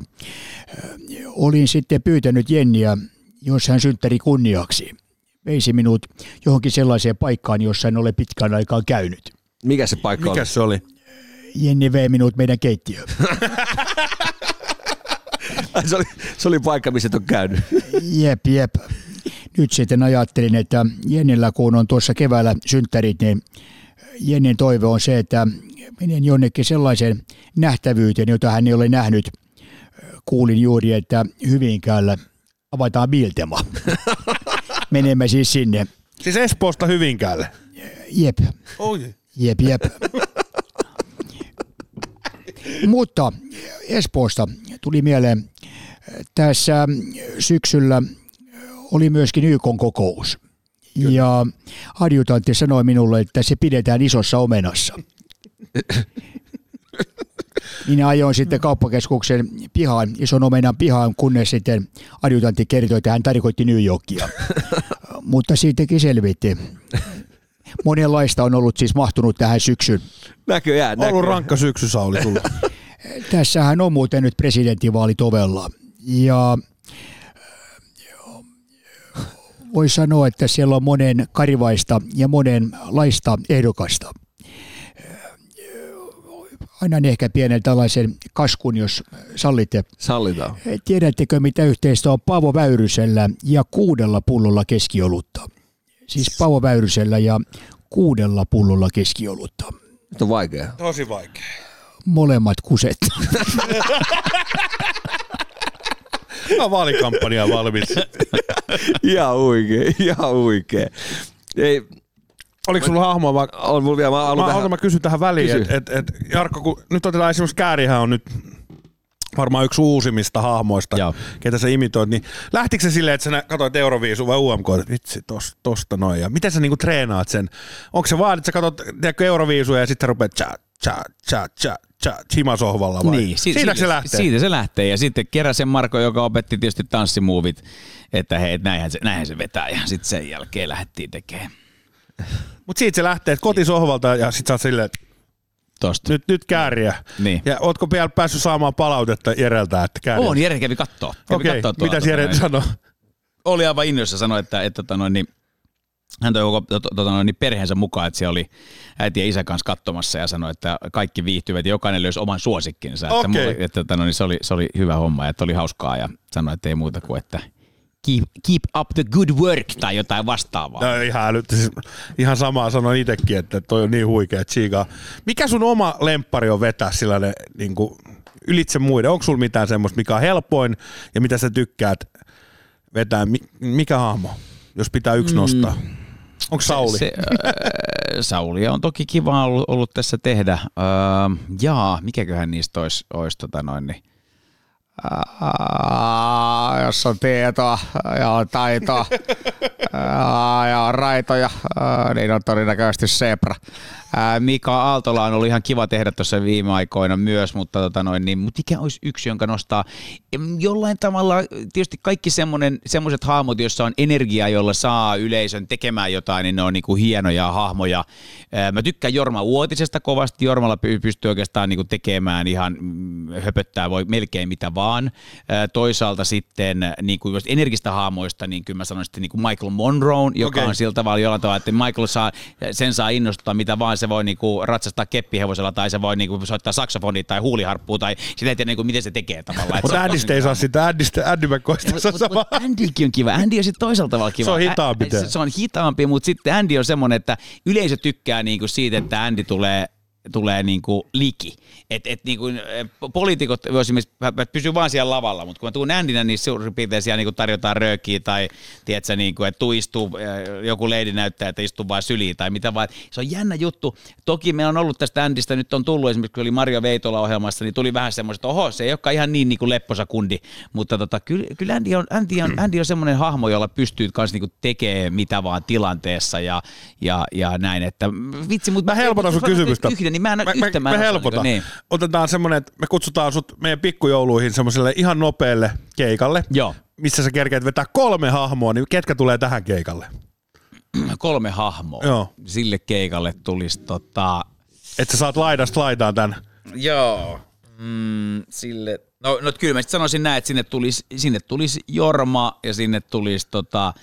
olin sitten pyytänyt Jenniä, jos hän synttäri kunniaksi. Veisi minut johonkin sellaiseen paikkaan, jossa en ole pitkään aikaan käynyt. Mikä se paikka oli? Mikä se oli? Jenni vei minut meidän keittiöön. se, oli, se oli paikka, missä et on käynyt. Jep, jep. Nyt sitten ajattelin, että Jennillä kun on tuossa keväällä synttärit, niin Jennin toive on se, että menen jonnekin sellaiseen nähtävyyteen, jota hän ei ole nähnyt. Kuulin juuri, että Hyvinkäällä avataan biiltema. Menemme siis sinne. Siis Espoosta Hyvinkäälle? Jep. Oh, je. Jep, jep. Mutta Espoosta tuli mieleen, tässä syksyllä oli myöskin Y K:n kokous. Kyllä. Ja adjutantti sanoi minulle, että se pidetään isossa omenassa. Minä ajoin sitten kauppakeskuksen pihaan, ison omenan pihaan, kunnes sitten adjutantti kertoi, että hän tarkoitti New Yorkia. Mutta siitäkin selvitti. Monenlaista on ollut siis mahtunut tähän syksyn. Näköjään. Ollut näköjään. Rankka syksy, Sauli, sulla. Tässähän on muuten nyt presidentinvaalit ovella. Ja voi sanoa, että siellä on monen karivaista ja monenlaista ehdokasta. Annan ehkä pienen tällaisen kaskun, jos sallitte. Sallitaan. Tiedättekö, mitä yhteistä on Paavo Väyrysellä ja kuudella pullolla keskiolutta? Siis Paavo Väyrysellä ja kuudella pullolla keskiolutta. Nyt on vaikea. Tosi vaikea. Molemmat kuset. Mä vaalikampanjaa valmis. Ihan oikein, ihan oikein. Ei... Oliko sulla hahmoa? Mä... On mulla vielä. Mä haluan, mä, tähän... mä kysyn tähän väliin, että et, et, Jarkko, kun nyt otetaan esimerkiksi Käärihän on nyt varmaan yksi uusimmista hahmoista, Joo. ketä sä imitoit, niin lähtikö se silleen, että sä katsoit Euroviisu vai U M K, että vitsi, tosta, tosta noin, ja miten sä niinku treenaat sen? Onko se vaan, että sä katsot Euroviisuja ja sitten rupeat tsa, tsa, tsa, tsa, tsa, tsima sohvalla vai? Niin, si- siitä, si- se lähtee? Siitä se lähtee, ja sitten Keräsen Marko, joka opetti tietysti tanssimuovit, että hei, näinhän se, näinhän se vetää, ja sitten sen jälkeen lähdettiin tekemään. Mut siitä se lähtee, että kotisohvalta ja sit sä oot silleen, nyt, nyt Kääriä. Niin. Ja ootko vielä päässyt saamaan palautetta Jereltä, että Kääriä? On, Jere kävi kattoo. Kävi okay. kattoo Mitäs Jere sanoi? Oli aivan innoissa sanoi, että, että tota noin, niin, hän toi koko to, to, to, niin perheensä mukaan, että siellä oli äiti ja isä kanssa katsomassa ja sanoi, että kaikki viihtyivät ja jokainen löysi oman suosikkinsa. Okay. Että mulle, että, tota noin, se, oli, se oli hyvä homma ja oli hauskaa ja sanoi, että ei muuta kuin, että... Keep, keep up the good work tai jotain vastaavaa. No, ihan, ihan samaa sanoin itsekin, että toi on niin huikea tsiikaa. Mikä sun oma lemppari on vetää sellainen niin kuin ylitse muiden? Onko sulla mitään semmoista, mikä on helpoin ja mitä sä tykkäät vetää? Mikä hahmo, jos pitää yksi mm. nostaa? Onko Sauli? Se, äh, Sauli on toki kiva ollut, ollut tässä tehdä. Äh, jaa, mikäköhän niistä olisi, olisi tota noin niin. Aa, jos on tietoa ja taitoa aa, ja raitoja, aa, niin on todennäköisesti zebra. Ää, Mika Aaltola on ollut ihan kiva tehdä tuossa viime aikoina myös, mutta tota noin, niin, mut mikä olisi yksi, jonka nostaa jollain tavalla tietysti kaikki semmoiset hahmot, joissa on energiaa, jolla saa yleisön tekemään jotain, niin ne on niinku hienoja hahmoja. Ää, mä tykkään Jorma Uotisesta kovasti. Jormalla pystyy oikeastaan niinku tekemään ihan höpöttää, voi melkein mitä vaan. Vaan. Toisaalta sitten niin kuin energista haamoista, niin kyllä mä sanoin sitten niin kuin Michael Monroe, joka okay. on siltä tavalla jollain tavalla, että Michael saa, sen saa innostaa mitä vaan, se voi niin kuin ratsastaa keppihevosella tai se voi niin kuin soittaa saksofonia tai huuliharppua tai sitä ei tiedä niin kuin miten se tekee tavallaan. Mutta Andystä ei saa sitä, Andy McCoysta saa samaa. Mutta Andykin on kiva, Andy on sitten toisaalta tavalla kiva. Se on hitaampi. Ä, se on hitaampi, mutta sitten Andy on semmoinen, että yleisö tykkää niin kuin siitä, että Andy tulee tulee niinku liki. Et, et niinku, poliitikot pysyy vaan siellä lavalla, mutta kun mä tuun Andynä, niin suurin piirtein siellä niinku tarjotaan röökiä tai tiedätkö, niinku, että tuu istuu, joku leidi näyttää, että istuu vaan syliin tai mitä vaan. Se on jännä juttu. Toki meillä on ollut tästä Andystä, nyt on tullut esimerkiksi, kun oli Marjo Veitola ohjelmassa, niin tuli vähän semmoiset, että oho, se ei olekaan ihan niin, niin kuin lepposa kundi, mutta tota, kyllä, kyllä Andy on, Andy on, Andy on semmoinen hahmo, jolla pystyy myös niinku tekemään mitä vaan tilanteessa ja, ja, ja näin. Että, vitsi, mutta mä helpotan sun kysymystä. Yhden, niin mä en ole me, yhtä. Me, me helpotaan. Niin. Otetaan semmoinen, että me kutsutaan sut meidän pikkujouluihin semmoiselle ihan nopealle keikalle, Joo. missä sä kerkeät vetää kolme hahmoa, niin ketkä tulee tähän keikalle? Kolme hahmoa. Joo. Sille keikalle tulisi tota... Että sä saat laidasta laitaan tän. Joo. Mm, sille... No, no kyllä mä sitten sanoisin näin, että sinne tulisi, sinne tulisi Jorma ja sinne tulisi tota,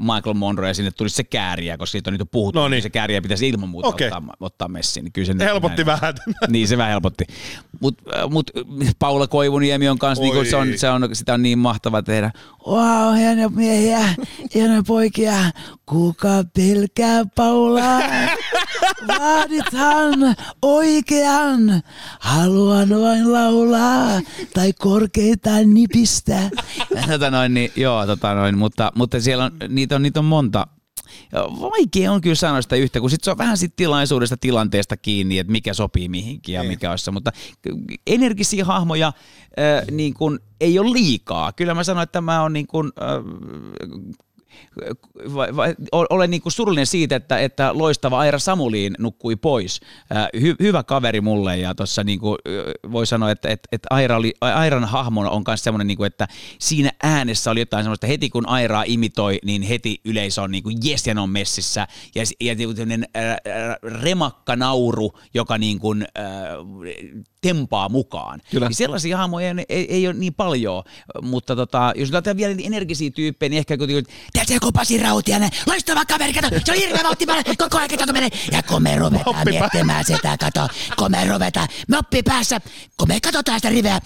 Michael Monroe ja sinne tulisi se Kääriä, koska siitä on nyt puhuttu, no niin. Se Kääriä pitäisi ilman muuta okay. ottaa, ottaa messiin. Kyllä se helpotti vähän. Niin se vähän helpotti. Mutta mut, Paula Koivuniemi on kanssa, niin se on, se on, sitä on niin mahtavaa tehdä. Vau, wow, hienoja miehiä, hienoja poikia, kuka pelkää Paulaa? Vaadithan oikean, haluan vain laulaa tai korkeitaan nipistä. Tota noin, niin, joo, tota noin, mutta, mutta siellä on, niitä, on, niitä on monta. vaikea on kyllä sanoa sitä yhtä, kun sit se on vähän sit tilaisuudesta tilanteesta kiinni, että mikä sopii mihinkin ja ei. Mikä olisi, mutta energisiä hahmoja äh, niin kun ei ole liikaa. Kyllä mä sanon, että mä oon niin kun, äh, Vai, vai, olen niin kuin surullinen siitä, että, että loistava Aira Samuliin nukkui pois. Hy, hyvä kaveri mulle ja tuossa niin kuin voi sanoa, että, että, että Aira oli, Airan hahmona on myös semmoinen, niin kuin, että siinä äänessä oli jotain semmoista, heti kun Airaa imitoi, niin heti yleisö on niin kuin jes ja ne on messissä. Ja, ja tämmöinen remakkanauru, joka niin kuin, ää, tempaa mukaan. Niin sellaisia hahmoja ei, ei, ei ole niin paljon, mutta tota, jos otetaan vielä niin energisiä tyyppejä, niin ehkä kuitenkin tiedätkö, kun Pasi Rautiainen, loistava kaveri, kato, se on hirveä vauhti päälle, koko ajan, kato, kun menee. Ja kun me ruvetaan Moppi miettimään pää. Sitä, kato, kun me ruvetaan, moppi päässä, kun me katsotaan sitä riveä.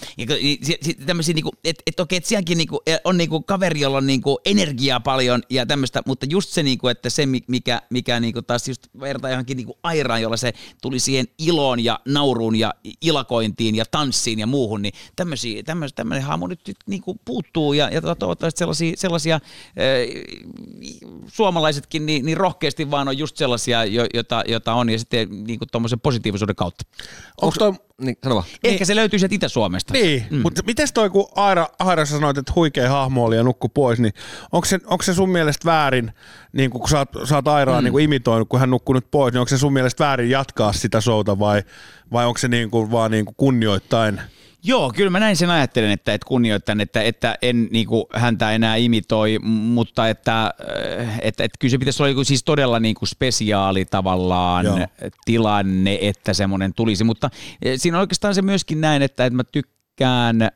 Tämmöisiä, niinku, että et, okei, et sielläkin niinku, on niinku kaveri, jolla on niinku energiaa paljon ja tämmöistä, mutta just se, niinku, että se, mikä, mikä niinku taas just vertaa johonkin niinku Airaan, jolla se tuli siihen iloon ja nauruun ja ilakointiin ja tanssiin ja muuhun, niin tämmöinen haamu nyt, nyt niinku puuttuu ja, ja toivottavasti sellaisia, sellaisia suomalaisetkin niin, niin rohkeasti vaan on just sellaisia, joita, joita on, ja sitten niin tuommoisen positiivisuuden kautta. Onko toi, niin, sano vaan. Ehkä niin. Se löytyy sieltä Itä-Suomesta. Niin, mm. mutta mites toi, kun Aira, Aira sä sanoit, että huikea hahmo oli ja nukku pois, niin onko se, onko se sun mielestä väärin, niin kun sä, sä oot Airaa mm. niin imitoinut, kun hän nukkunut pois, niin onko se sun mielestä väärin jatkaa sitä showta vai, vai onko se niin kun, vaan niin kun kunnioittain? Joo, kyllä mä näin sen ajattelen, että, että kunnioitan, että, että en niin kuin, häntä enää imitoi, mutta että, että, että kyllä se pitäisi olla siis todella niin kuin spesiaali tavallaan Joo. tilanne, että semmoinen tulisi, mutta siinä on oikeastaan se myöskin näin, että, että mä tykkään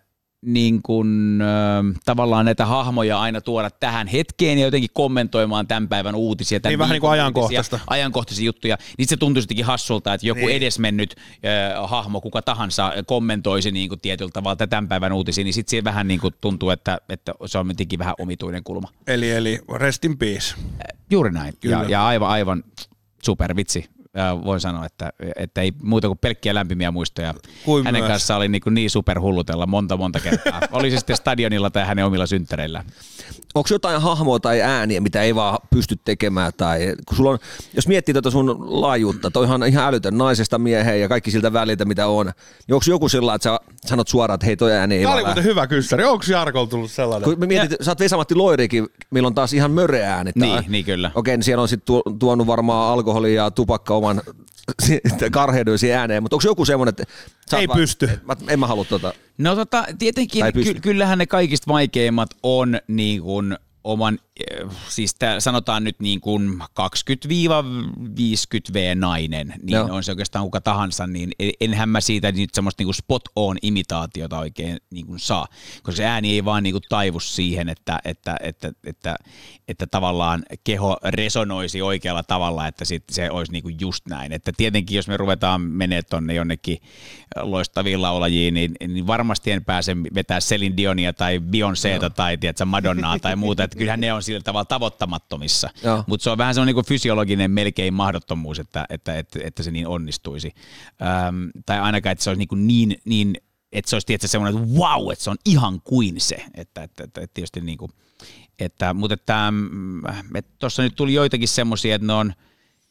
niin kuin, äh, tavallaan näitä hahmoja aina tuoda tähän hetkeen ja jotenkin kommentoimaan tämän päivän uutisia. Tämän niin vähän niin kuin ajankohtaista. Ajankohtaisia juttuja. Niin se tuntuisi jotenkin hassulta, että joku niin. edesmennyt äh, hahmo, kuka tahansa, kommentoisi niin kuin tietyllä tavalla tämän päivän uutisia, niin sitten siihen vähän niin kuin tuntuu, että, että se on jotenkin vähän omituinen kulma. Eli, eli rest in peace. Äh, juuri näin. Ja, ja aivan, aivan supervitsi. Voin sanoa, että, että ei muuta kuin pelkkiä lämpimiä muistoja. Kuin hänen myös. Kanssaan oli niin, niin superhullutella monta monta kertaa. Oli se sitten stadionilla tai hänen omilla synttäreillä. Onko jotain hahmoa tai ääniä, mitä ei vaan pysty tekemään? Tai, kun sulla on, jos miettii tuota sun laajuutta, toihan ihan älytön naisesta mieheen ja kaikki siltä väliltä, mitä on. Niin onko joku sillä, että sä sanot suoraan, että hei toi ääni ei vaan. Tämä oli muuten hyvä kyssäri. Onko Jarkolla tullut sellainen? Kun me mietit, sä oot Vesa-Matti Loirikin, milloin on taas ihan möreä ääni. Niin, niin kyllä. Okei, niin siellä on sitten tuonut varmaan alkoholia ja tupakkaa oman karheidoisiin ääneen, mutta onko joku semmoinen, että ei vaan, pysty. Mä, en mä halua tota. No tota, tietenkin ky- kyllähän ne kaikista vaikeimmat on niin kuin oman, siis tää, sanotaan nyt niin kuin kaksikymmentä viisikymmentä vuotias nainen, niin Joo. on se oikeastaan kuka tahansa, niin enhän mä siitä nyt semmoista niin spot on imitaatiota oikein niin kuin saa, koska se ääni ei vaan niin kuin taivu siihen, että, että, että, että, että, että tavallaan keho resonoisi oikealla tavalla, että sit se olisi niin kuin just näin. Että tietenkin jos me ruvetaan menemään tonne jonnekin loistaviin laulajiin, niin, niin varmasti en pääse vetää Celine Dionia tai Beyoncéta tai tiedätkö, Madonnaa tai muuta, että kyllähän ne on sillä tavalla tavoittamattomissa, mutta se on vähän semmoinen niin fysiologinen melkein mahdottomuus, että, että, että, että se niin onnistuisi. Öm, tai ainakaan, että se olisi niin, niin, niin että se olisi tietysti semmoinen, että vau, wow, että se on ihan kuin se, että, että, että, että tietysti niin kuin, että, mutta että tuossa nyt tuli joitakin semmoisia, että ne on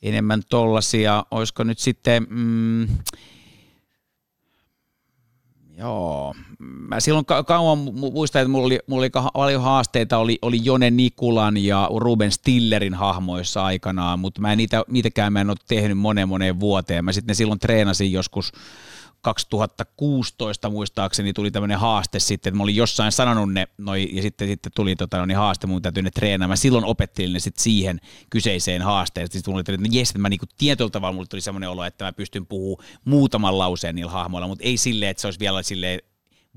enemmän tollaisia, olisiko nyt sitten, mm, joo, mä silloin kauan muistan, että mulla oli, mulla oli paljon haasteita, oli, oli Jone Nikulan ja Ruben Stillerin hahmoissa aikanaan, mutta mä en niitä, niitäkään mä en ole tehnyt moneen moneen vuoteen. Mä sitten silloin treenasin joskus kaksituhattakuusitoista muistaakseni tuli tämmöinen haaste sitten, että mä olin jossain sanonut ne, noi, ja sitten, sitten tuli tota, niin haaste, mun täytyy ne treenaamaan. Mä silloin opettelin ne sitten siihen kyseiseen haasteeseen. Sitten mulla tuli, että jes, että mä niinku tietyllä tavalla mulle tuli semmoinen olo, että mä pystyn puhumaan muutaman lauseen niillä hahmoilla, mutta ei silleen, että se olisi vielä silleen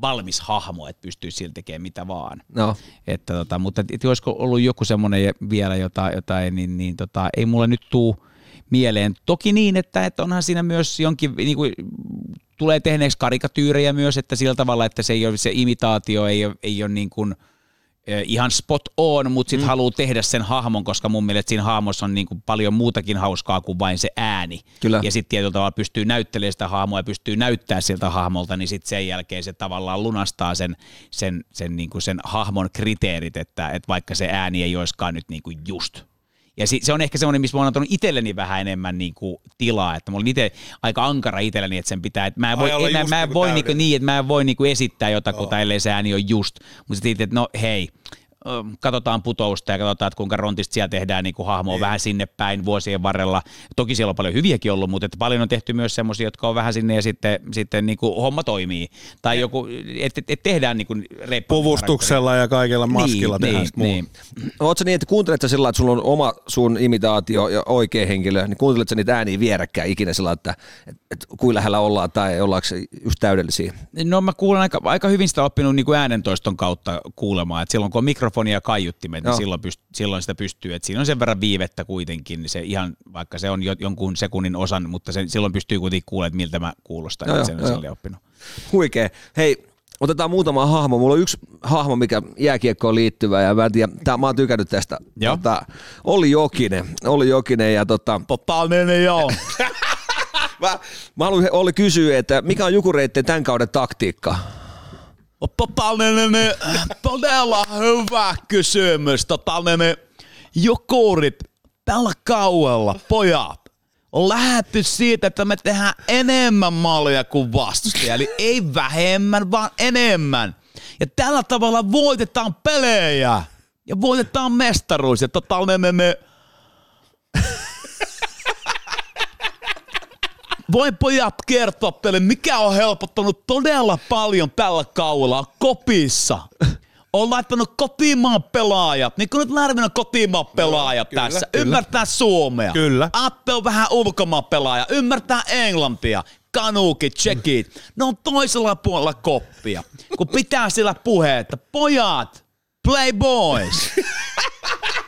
valmis hahmo, että pystyy sillä tekemään mitä vaan. No. Että, tota, mutta et, olisiko ollut joku semmoinen vielä jotain, jotain niin, niin tota, ei mulla nyt tule mieleen. Toki niin, että, että onhan siinä myös jonkin niin kuin, tulee tehneeksi karikatyyrejä myös, että sillä tavalla, että se, ei ole, se imitaatio ei ole, ei ole niin kuin ihan spot on, mutta sitten mm. haluaa tehdä sen hahmon, koska mun mielestä siinä hahmossa on niin kuin paljon muutakin hauskaa kuin vain se ääni. Kyllä. Ja sitten tietyllä tavalla pystyy näyttelemään sitä hahmoa ja pystyy näyttämään siltä hahmolta, niin sitten sen jälkeen se tavallaan lunastaa sen, sen, sen, niin kuin sen hahmon kriteerit, että, että vaikka se ääni ei olisikaan nyt niin kuin just. Ja se on ehkä semmoinen, missä mä oon antanut itselleni vähän enemmän niin kuin tilaa, että mä olin itse aika ankara itselleni, että sen pitää, että mä en voi, en, mä, mä en voi niin, kuin, niin, että mä en voi niin kuin esittää jotakuta, ellei se ääni on just, mutta sitten että no hei, katsotaan putousta ja katsotaan, että kuinka rontista siellä tehdään niin kuin hahmoa vähän sinne päin vuosien varrella. Toki siellä on paljon hyviäkin ollut, mutta että paljon on tehty myös semmoisia, jotka on vähän sinne ja sitten, sitten niin kuin homma toimii. Tai joku, että et, et tehdään niin kuin reippaampi. Puvustuksella ja kaikella maskilla niin, tehdään niin, niin. Oletko niin, että kuuntelet sä sillä, että sulla on oma sun imitaatio ja oikea henkilö, niin kuuntelet sä niitä ääniä vierekkäin ikinä sillä, että, että kuinka lähellä ollaan tai ollaanko just täydellisiä? No mä kuulen aika, aika hyvin sitä oppinut niin kuin äänentoiston kautta kuulemaan, että silloin kun on mikrofoni ja kaiuttimet, niin silloin, pyst- silloin sitä pystyy, että siinä on sen verran viivettä kuitenkin, niin se ihan, vaikka se on jo, jonkun sekunnin osan, mutta sen, silloin pystyy kuitenkin kuulemaan, miltä mä kuulostan, no, ja sen on sille oppinut. Huikee. Hei, otetaan muutama hahmo. Mulla on yksi hahmo, mikä jääkiekkoon liittyvä, ja mä, tiedän, tää, mä oon tykännyt tästä. Tota, Olli Jokinen. Olli Jokinen ja tota... Poppaaminen, joo. mä, mä haluan Olli kysyä, että mikä on Jukureitten tämän kauden taktiikka? Tota, niin, niin, todella hyvä kysymys. Tota, niin, niin, Jukurit tällä kaudella, pojat, on lähdetty siitä, että me tehdään enemmän maalia kuin vastustaja. Eli ei vähemmän, vaan enemmän. Ja tällä tavalla voitetaan pelejä ja voitetaan mestaruus. Ja tota, niin, niin, niin, voin pojat kertoa teille, mikä on helpottanut todella paljon tällä kaudella kopissa. On laittanut kotimaan pelaajat, niin kuin nyt Lärvinen on kotimaan pelaaja no, tässä. Kyllä, ymmärtää kyllä. Suomea. Kyllä. Atte on vähän ulkomaan pelaaja. Ymmärtää englantia. Kanuki, tsekit. Ne on toisella puolella koppia, kun pitää sillä puheen, että pojat, play boys.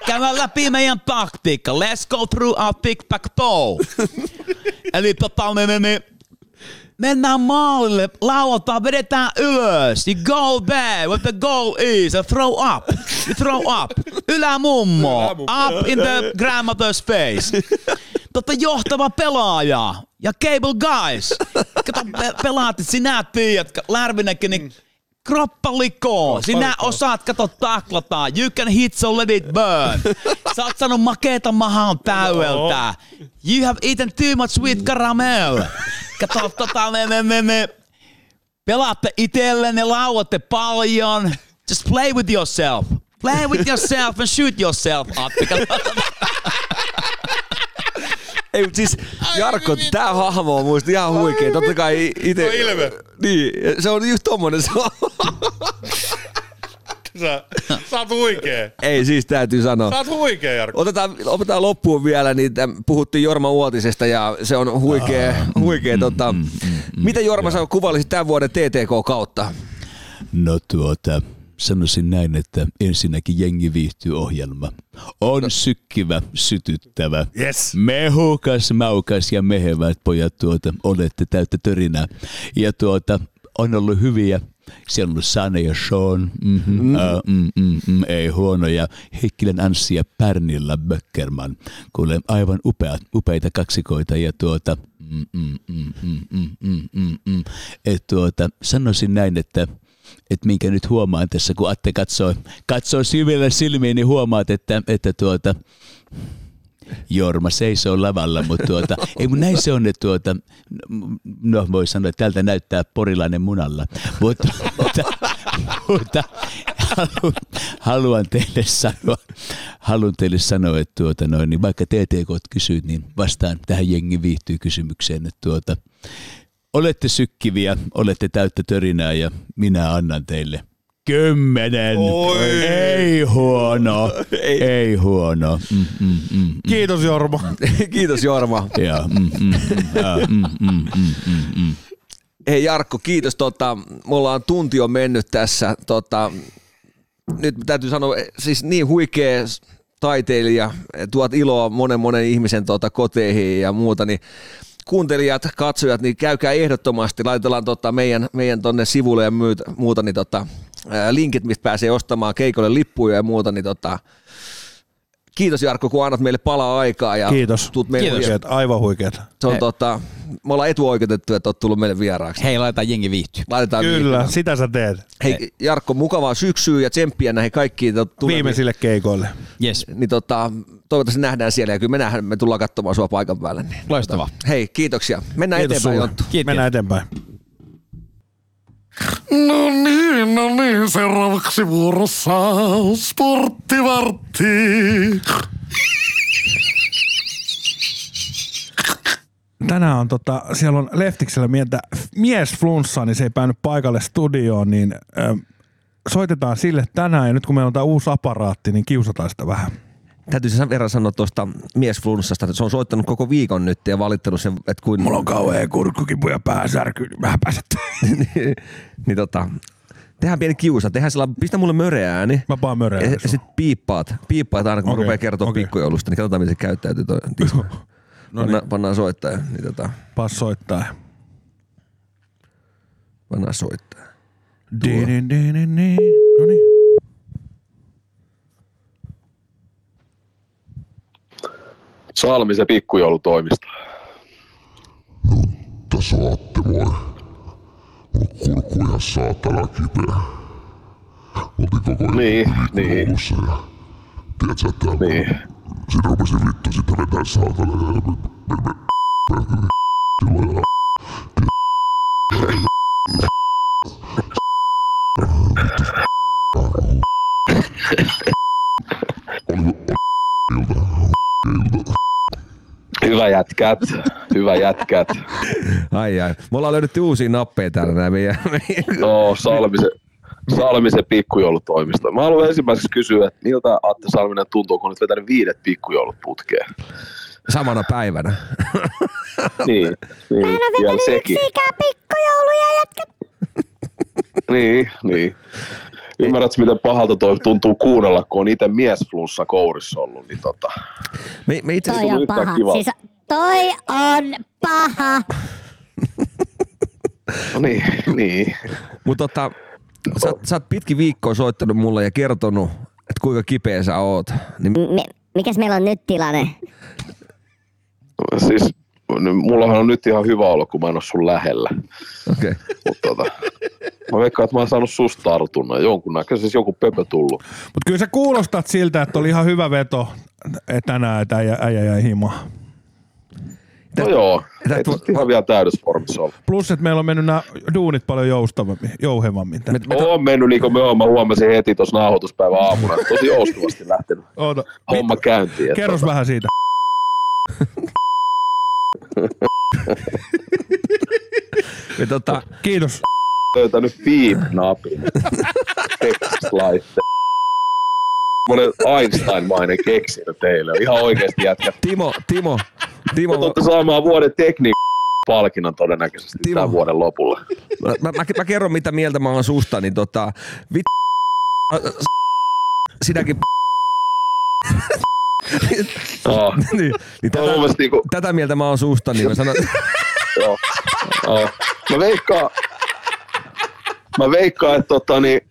Käydään läpi meidän taktiikka. Let's go through our big back toe. Eli tota, niin, niin, mennään maalille, lauotaan, vedetään ylös. You go back, what the goal is, and throw up. You throw up. Ylämummo, up in the grandmother's face. Tota, johtava pelaaja ja cable guys. Kato, pe- pelaat, sinä tiedät, Lärvinenkin, niin kroppa likoon. Sinä osaat, kato, taklataan. You can hit, so let it burn. Sä oot sanonut makeeta mahaan täydeltä. You have eaten too much sweet caramel. Kato, tota, me, me, me, me. Pelaatte itellenne, lauatte paljon. Just play with yourself. Play with yourself and shoot yourself. Ei, mutta siis Jarkko, tää hahmo on muista ihan huikea. Totta kai ite... Se on ilme. Niin, se on just tommonen se on. Sä, sä oot huikee. Ei, siis täytyy sanoa. Sä oot huikee, Jarkko. Otetaan, otetaan loppuun vielä, niin puhuttiin Jorma Uotisesta ja se on huikee. Ah. huikee tota. mm, mm, mm, Mitä Jorma sä kuvailisit tämän vuoden T T K-kautta? No tuota... Sanoisin näin, että ensinnäkin jengi viihtyy ohjelma. On sykkivä, sytyttävä, yes. Mehukas, maukas ja mehevät pojat, tuota, olette täyttä törinää. Ja tuota, on ollut hyviä. Siellä on ollut Sane ja Sean, mm-hmm. mm. uh, mm, mm, mm, ei huonoja. Heikkilän Anssi ja Pärnillä Böckerman. Kuule, aivan upeat, upeita kaksikoita ja tuota, mm, mm, mm, mm, mm, mm, mm. Et tuota, sanoisin näin, että et minkä nyt huomaan tässä, kun Atte katsoo, katsoo syvillä silmiin, niin huomaat, että, että tuota, Jorma seisoo lavalla, mutta tuota, ei mun näin se on, että tuota, no voi sanoa, että tältä näyttää porilainen munalla, mutta, mutta, mutta haluan, haluan, teille sanoa, haluan teille sanoa, että tuota, no, niin vaikka T T K:t kysyy, niin vastaan tähän jengi viihtyy kysymykseen, että tuota, olette sykkiviä, olette täyttä törinää ja minä annan teille kymmenen. Oi. Ei huono, ei, ei huono. Mm, mm, mm, Kiitos Jorma. Kiitos Jorma. Ja, mm, mm, mm, mm, mm, mm. Hei Jarkko, kiitos. Tota, me ollaan tunti on mennyt tässä. Tota, nyt täytyy sanoa, siis niin huikea taiteilija, tuot iloa monen monen ihmisen tuota, koteihin ja muuta, niin kuuntelijat, katsojat, niin käykää ehdottomasti, laitellaan tota meidän, meidän tonne sivulle ja myytä, muuta, niin tota, linkit, mistä pääsee ostamaan keikolle lippuja ja muuta, niin tota, Kiitos Jarkko, kun annat meille palaa aikaa. Ja kiitos. Tuut meille kiitos. Huikeat, aivan huikeat. Se on tota, me ollaan etuoikeutettu, että oot tullut meille vieraaksi. Hei, laitetaan jengi viihtyä. Laitetaan kyllä, viihtyä. Sitä sä teet. Hei, Hei Jarkko, mukavaa syksyä ja tsemppiä näihin kaikkiin. Tunnelmiin. Viimeisille keikoille. Yes. Niin tota, toivottavasti nähdään siellä ja kyllä me, nähdään, me tullaan katsomaan sua paikan päälle. Niin. Loistavaa. Hei, kiitoksia. Mennään kiitos eteenpäin, Jonttu. Mennään eteenpäin. No niin, no niin, seuraavaksi vuorossa sporttivartti. Tänään on tota, siellä on Leftiksellä mieltä mies flunssaa, niin se ei päänyt paikalle studioon, niin ö, soitetaan sille tänään ja nyt kun meillä on tää uusi aparaatti, niin kiusataan sitä vähän. Täytyy sen verran sanoa tuosta miesflunssasta, että se on soittanut koko viikon nyt ja valittanut sen, että kuin... Mulla on kauhea kurkkukipu ja pääsärky, niin vähän pääsettä. niin, niin tota, tehdään pieni kiusa, tehdään sillä, pistä mulle möreä ääni. Mä paan möreä ääni. Ja sit piippaat, piippaat aina kun okay, mä rupean kertomaan okay. pikkujoulusta, niin katsotaan miten se käyttäytyy toi disko. No niin. Panna, pannaan soittaja. Niin tota. Pas soittaja. Pannaan soittaja. Dinin, dinin, dinin. No niin. Salmisen pikkujoulutoimisto. No, tässä on Atte, moi. Mun kurkku ihan saatana kipeä. Oltiin koko ajan niin, viikkojoulussa niin. Ja... Tiedät sä, että niin. Siinä rupesin vittu sitä vetää saatana ja... Hyvä jätkät, hyvä jätkät. Ai ai, me ollaan löydetty uusia nappeja täällä nää meidän. No, Salmisen, Salmisen pikkujoulutoimisto. Mä haluan ensimmäiseksi kysyä, että miltä Atte Salminen tuntuu, kun on nyt vetänyt viidet pikkujoulut putkeen? Samana päivänä. Niin, niin. Mä en ole vetänyt yksikään pikkujouluja, jätkät. Niin, niin. Ymmärrätkö, miten pahalta toi tuntuu kuunnella, kun on itse miesflunssa kourissa ollut, niin tota... Me, me itse toi on paha. Siis, toi on paha. No niin, niin. Mut tota, sä, sä oot pitkin viikkoa soittanut mulle ja kertonut, että kuinka kipeä sä oot. Niin... Me, mikäs meillä on nyt tilanne? Siis, mullahan on nyt ihan hyvä olo, kun mä en oo sun lähellä. Okei. Okay. Mut tota... Mä veikkaan, että mä oon saanut susta tartunnan jonkunnäköisesti, siis joku pöpö tullut. Mut kyllä sä kuulostat siltä, että oli ihan hyvä veto tänään, että äijä, äijä jäi himaan. No Tät, joo, ei tu- ihan vielä täydessä formissa ole. Plus, että meillä on mennyt nämä duunit paljon joustavammin, jouhevammin. Me, me on ta- mennyt niin kuin me oon, mä huomasin heti tuossa nauhoituspäivän aamuna, että tosi joustavasti lähtenyt Oota, homma mit- käyntiin. Kerros tota. vähän siitä. me, tota, kiitos. Löytänyt beep-napin tekstilaitteen. Semmoinen Einstein-mainen keksintö teille. Ihan oikeesti jätkä. Timo, Timo, Timo. Te olette saamaan vuoden tekniikka-palkinnon todennäköisesti Timo. Tämän vuoden lopulla. Mä, mä, mä, mä kerron mitä mieltä mä oon susta, niin tota... Vit... Sinäkin... Oh. niin, niin tätä, niinku... tätä mieltä mä oon susta, niin mä sanon... Joo. Oh. Mä veikkaan... Mä veikkaan, että tota, niin,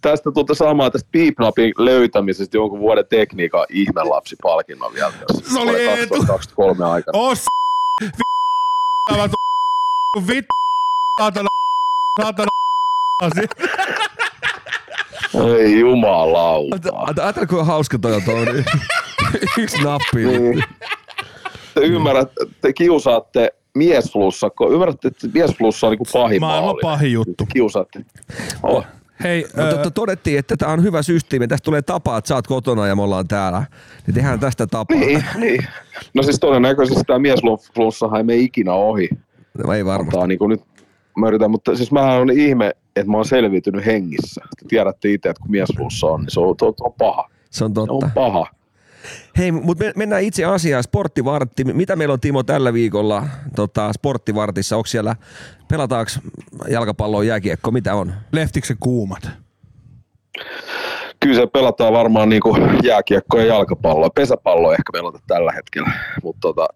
tästä tulta saamaan tästä piipnapin löytämisestä jonkun vuoden tekniikan ihmelapsipalkinnon vielä. Se oli kaksituhattakaksikymmentäkolme aikana. Os vittu vittu saatana saatana. Ei jumalauta. Ajatellaan kuinka hauska toi on toi. Yksi nappi. Niin. Te ymmärrät, te kiusaatte. Miesflussa, ymmärrätte, että miesflussa on niinku pahin maailman oli. Pahin juttu. Kiusaatte. Oh. Hei, no, ää... todettiin, että tämä on hyvä systeemi. Tästä tulee tapaa, että sä oot kotona ja me ollaan täällä. Niin tehdään tästä tapaa. Niin, niin. No siis todennäköisesti tämä miesflussahan ei mene ikinä ohi. No, ei varmasti. Antaa, niin kuin nyt mä yritän, mutta siis mähän on ihme, että mä oon selviytynyt hengissä. Te tiedätte itse, että kun miesflussa on, niin se on, on paha. Se on totta. Se on paha. Hei, mutta mennään itse asiaan. Sporttivartti. Mitä meillä on, Timo, tällä viikolla tota, sporttivartissa? Onko siellä, pelataanko jalkapalloa, jääkiekko? Mitä on? Leftiksen kuumat. Kyllä se pelataan varmaan niinku jääkiekkoa ja jalkapalloa. Pesäpalloa ehkä pelata tällä hetkellä, mutta tota,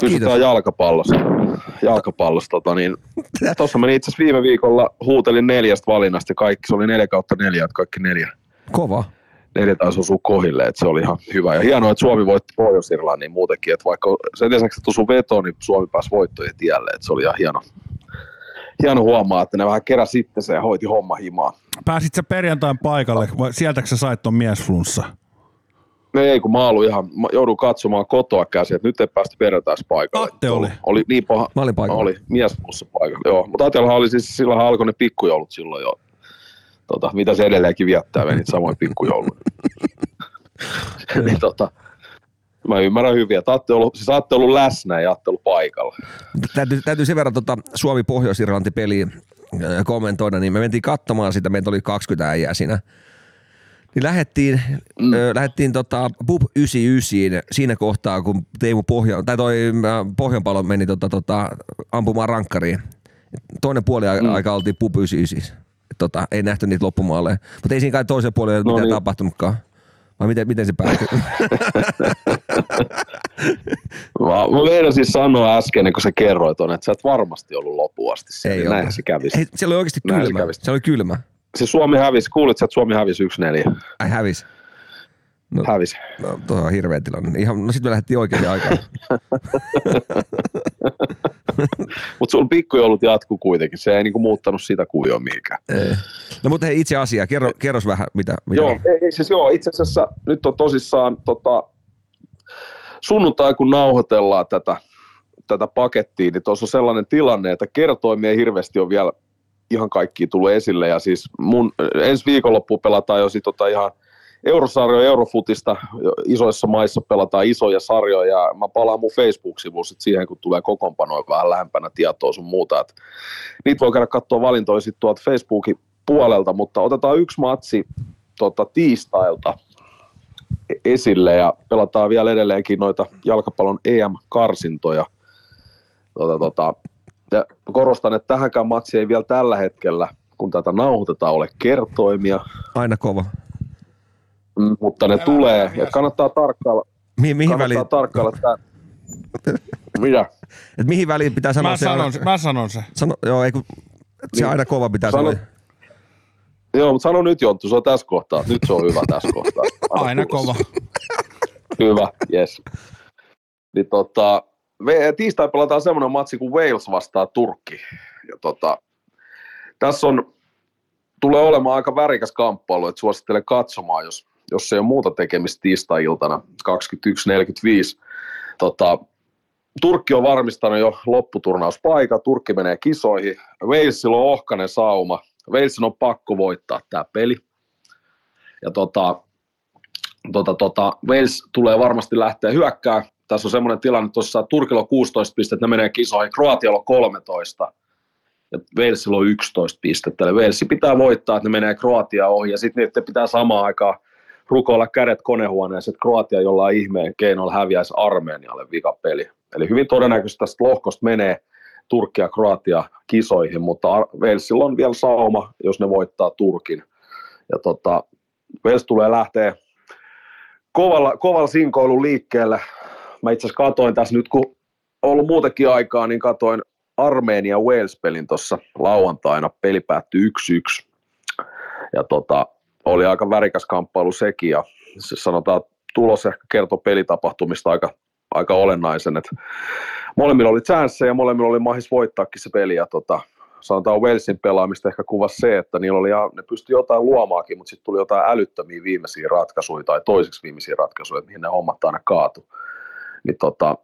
pysytään jalkapallossa. Jalkapallossa tota, niin, tossa meni itse asiassa viime viikolla huutelin neljästä valinnasta. Kaikki, se oli neljä kautta neljä, kaikki neljä. Kova. neljä taisi osua kohille, että se oli ihan hyvä. Ja hienoa, että Suomi voitti Pohjois-Irlannin muutenkin, että vaikka sen lisäksi, että osui vetoon, niin Suomi pääsi voittojen tielle, että se oli ihan hieno. Hieno huomaa, että ne vähän keräsi sitten se ja hoiti homma himaa. Pääsit sä perjantain paikalle, vai sieltäkö sä sait ton miesflunssa? No ei, kun mä olin ihan, mä joudun katsomaan kotoa käsin, että nyt ei päästä perjantais paikalle. Atte oli. Oli niin paha. Mä olin paikalla. Mä olin miesflunssa paikalla, joo. Mutta Attellahan oli siis, silloinhan alkoi ne pikkujoulut silloin jo. Tota, mitä se edelleenkin viettää, menit samoin pikkujouluun. niin tota... Mä ymmärrän hyvin, että Atte on ollut, siis Atte on ollut läsnä ja Atte on ollut paikalla. Täytyy, täytyy sen verran tuota Suomi-Pohjois-Irlanti-peliä kommentoida, niin me mentiin katsomaan sitä, meitä oli kaksikymmentä äijää siinä. Niin lähdettiin, mm. ö, lähdettiin tota Pub yhdeksänkymmentäyhdeksään siinä kohtaa, kun Teemu Pohjan, tai toi Pohjanpalo meni tota, tota, ampumaan rankkariin. Toinen puoli mm. aika oltiin Pub yhdeksänkymmentäyhdeksään. Tota, ei nähty niitä loppumaalle, mutta ei siinä kai toisen puolella no mitään niin tapahtunutkaan. Vai miten, miten se päätyy? Mä meidän siis sanoa äsken, kun sä kerroit ton, että sä et varmasti ollut loppuun asti. Ei ole. Näinhän se kävisi. Ei, siellä oli oikeasti kylmä. Se, kävisi. se oli kylmä. Se Suomi hävisi. Kuulit sä, että Suomi hävisi yksi neljä. Ai hävisi. No, hävisi. No tuo on hirveä tilanne. Ihan, no sit me lähdettiin oikein aikaan. Mut sulla pikkujoulut jatkuu kuitenkin. Se ei niinku muuttanut sitä kuvioon mihinkään. Ei. No mutta hei, itse asiaa. Kerro, kerros vähän mitä. mitä joo, ei, siis joo, itse asiassa nyt on tosissaan tota, sunnuntai kun nauhoitellaan tätä, tätä pakettia, niin tuossa on sellainen tilanne, että kertoimia hirveästi on vielä ihan kaikki tullut esille. Ja siis mun ensi viikonloppu pelataan jo sit tota ihan Eurosarjoja, Eurofutista, isoissa maissa pelataan isoja sarjoja, ja mä palaan mun Facebook-sivuun sit siihen, kun tulee kokoonpanoja vähän lähempänä tietoa sun muuta. Et niitä voi käydä katsoa valintoja sit tuolta Facebookin puolelta, mutta otetaan yksi matsi tota, tiistailta esille, ja pelataan vielä edelleenkin noita jalkapallon E M-karsintoja. Tota, tota. Ja korostan, että tähänkään matsi ei vielä tällä hetkellä, kun tätä nauhoitetaan, ole kertoimia. Aina kova. Mutta ne tulee, ja kannattaa tarkkailla. Mihin, mihin kannattaa väliin? Tarkkailla tämän. Mitä? Et mihin väliin pitää sanoa? Mä sanon se. Mä sanon se. Sano, joo, ei kun, se aina kova pitää sanoa. Joo, mutta sano nyt Jonttu, se on tässä kohtaa. Nyt se on hyvä tässä kohtaa. Aina, aina kova. Hyvä, jes. Niin tota, tiistai pelataan semmoinen matsi kuin Wales vastaa Turkki. Ja tota, tässä on, tulee olemaan aika värikäs kamppailu, että suosittelen katsomaan, jos jos ei ole muuta tekemistä tiistai-iltana kaksikymmentäyksi neljäkymmentäviisi. Tota, Turkki on varmistanut jo lopputurnauspaikan. Turkki menee kisoihin. Walesilla on ohkainen sauma. Walesin on pakko voittaa tämä peli. Ja tota, tota, tota, Wales tulee varmasti lähteä hyökkää. Tässä on semmoinen tilanne, tuossa Turkilla on kuusitoista pistettä, ne menee kisoihin. Kroatialla on kolmetoista. Ja Walesilla on yksitoista pistettä. Eli Wales pitää voittaa, että ne menee Kroatiaan ohi. Ja sitten niiden pitää samaan aikaan rukoilla kädet konehuoneessa, että Kroatia jollain ihmeen keinoilla häviäisi Armenialle vikapeli. Eli hyvin todennäköisesti tästä lohkosta menee Turkki ja Kroatia kisoihin, mutta Walesilla on vielä sauma, jos ne voittaa Turkin. Ja tota, Wales tulee lähteä kovalla, kovalla sinkoilun liikkeelle. Mä itse asiassa katoin tässä nyt, kun on ollut muutenkin aikaa, niin katoin Armenia-Wales-pelin tuossa lauantaina. Peli päättyi yksi yksi. Ja tota... Oli aika värikäs kamppailu sekin, ja se sanotaan, tulos ehkä kertoi pelitapahtumista aika, aika olennaisen. Et molemmilla oli chance ja molemmilla oli mahis voittaakin se peli. Ja tota, sanotaan Walesin pelaamista ehkä kuvasi se, että niillä oli, ne pystyi jotain luomaakin, mutta sitten tuli jotain älyttömiä viimeisiä ratkaisuja tai toiseksi viimeisiä ratkaisuja, mihin ne hommat aina kaatui. Niin tota,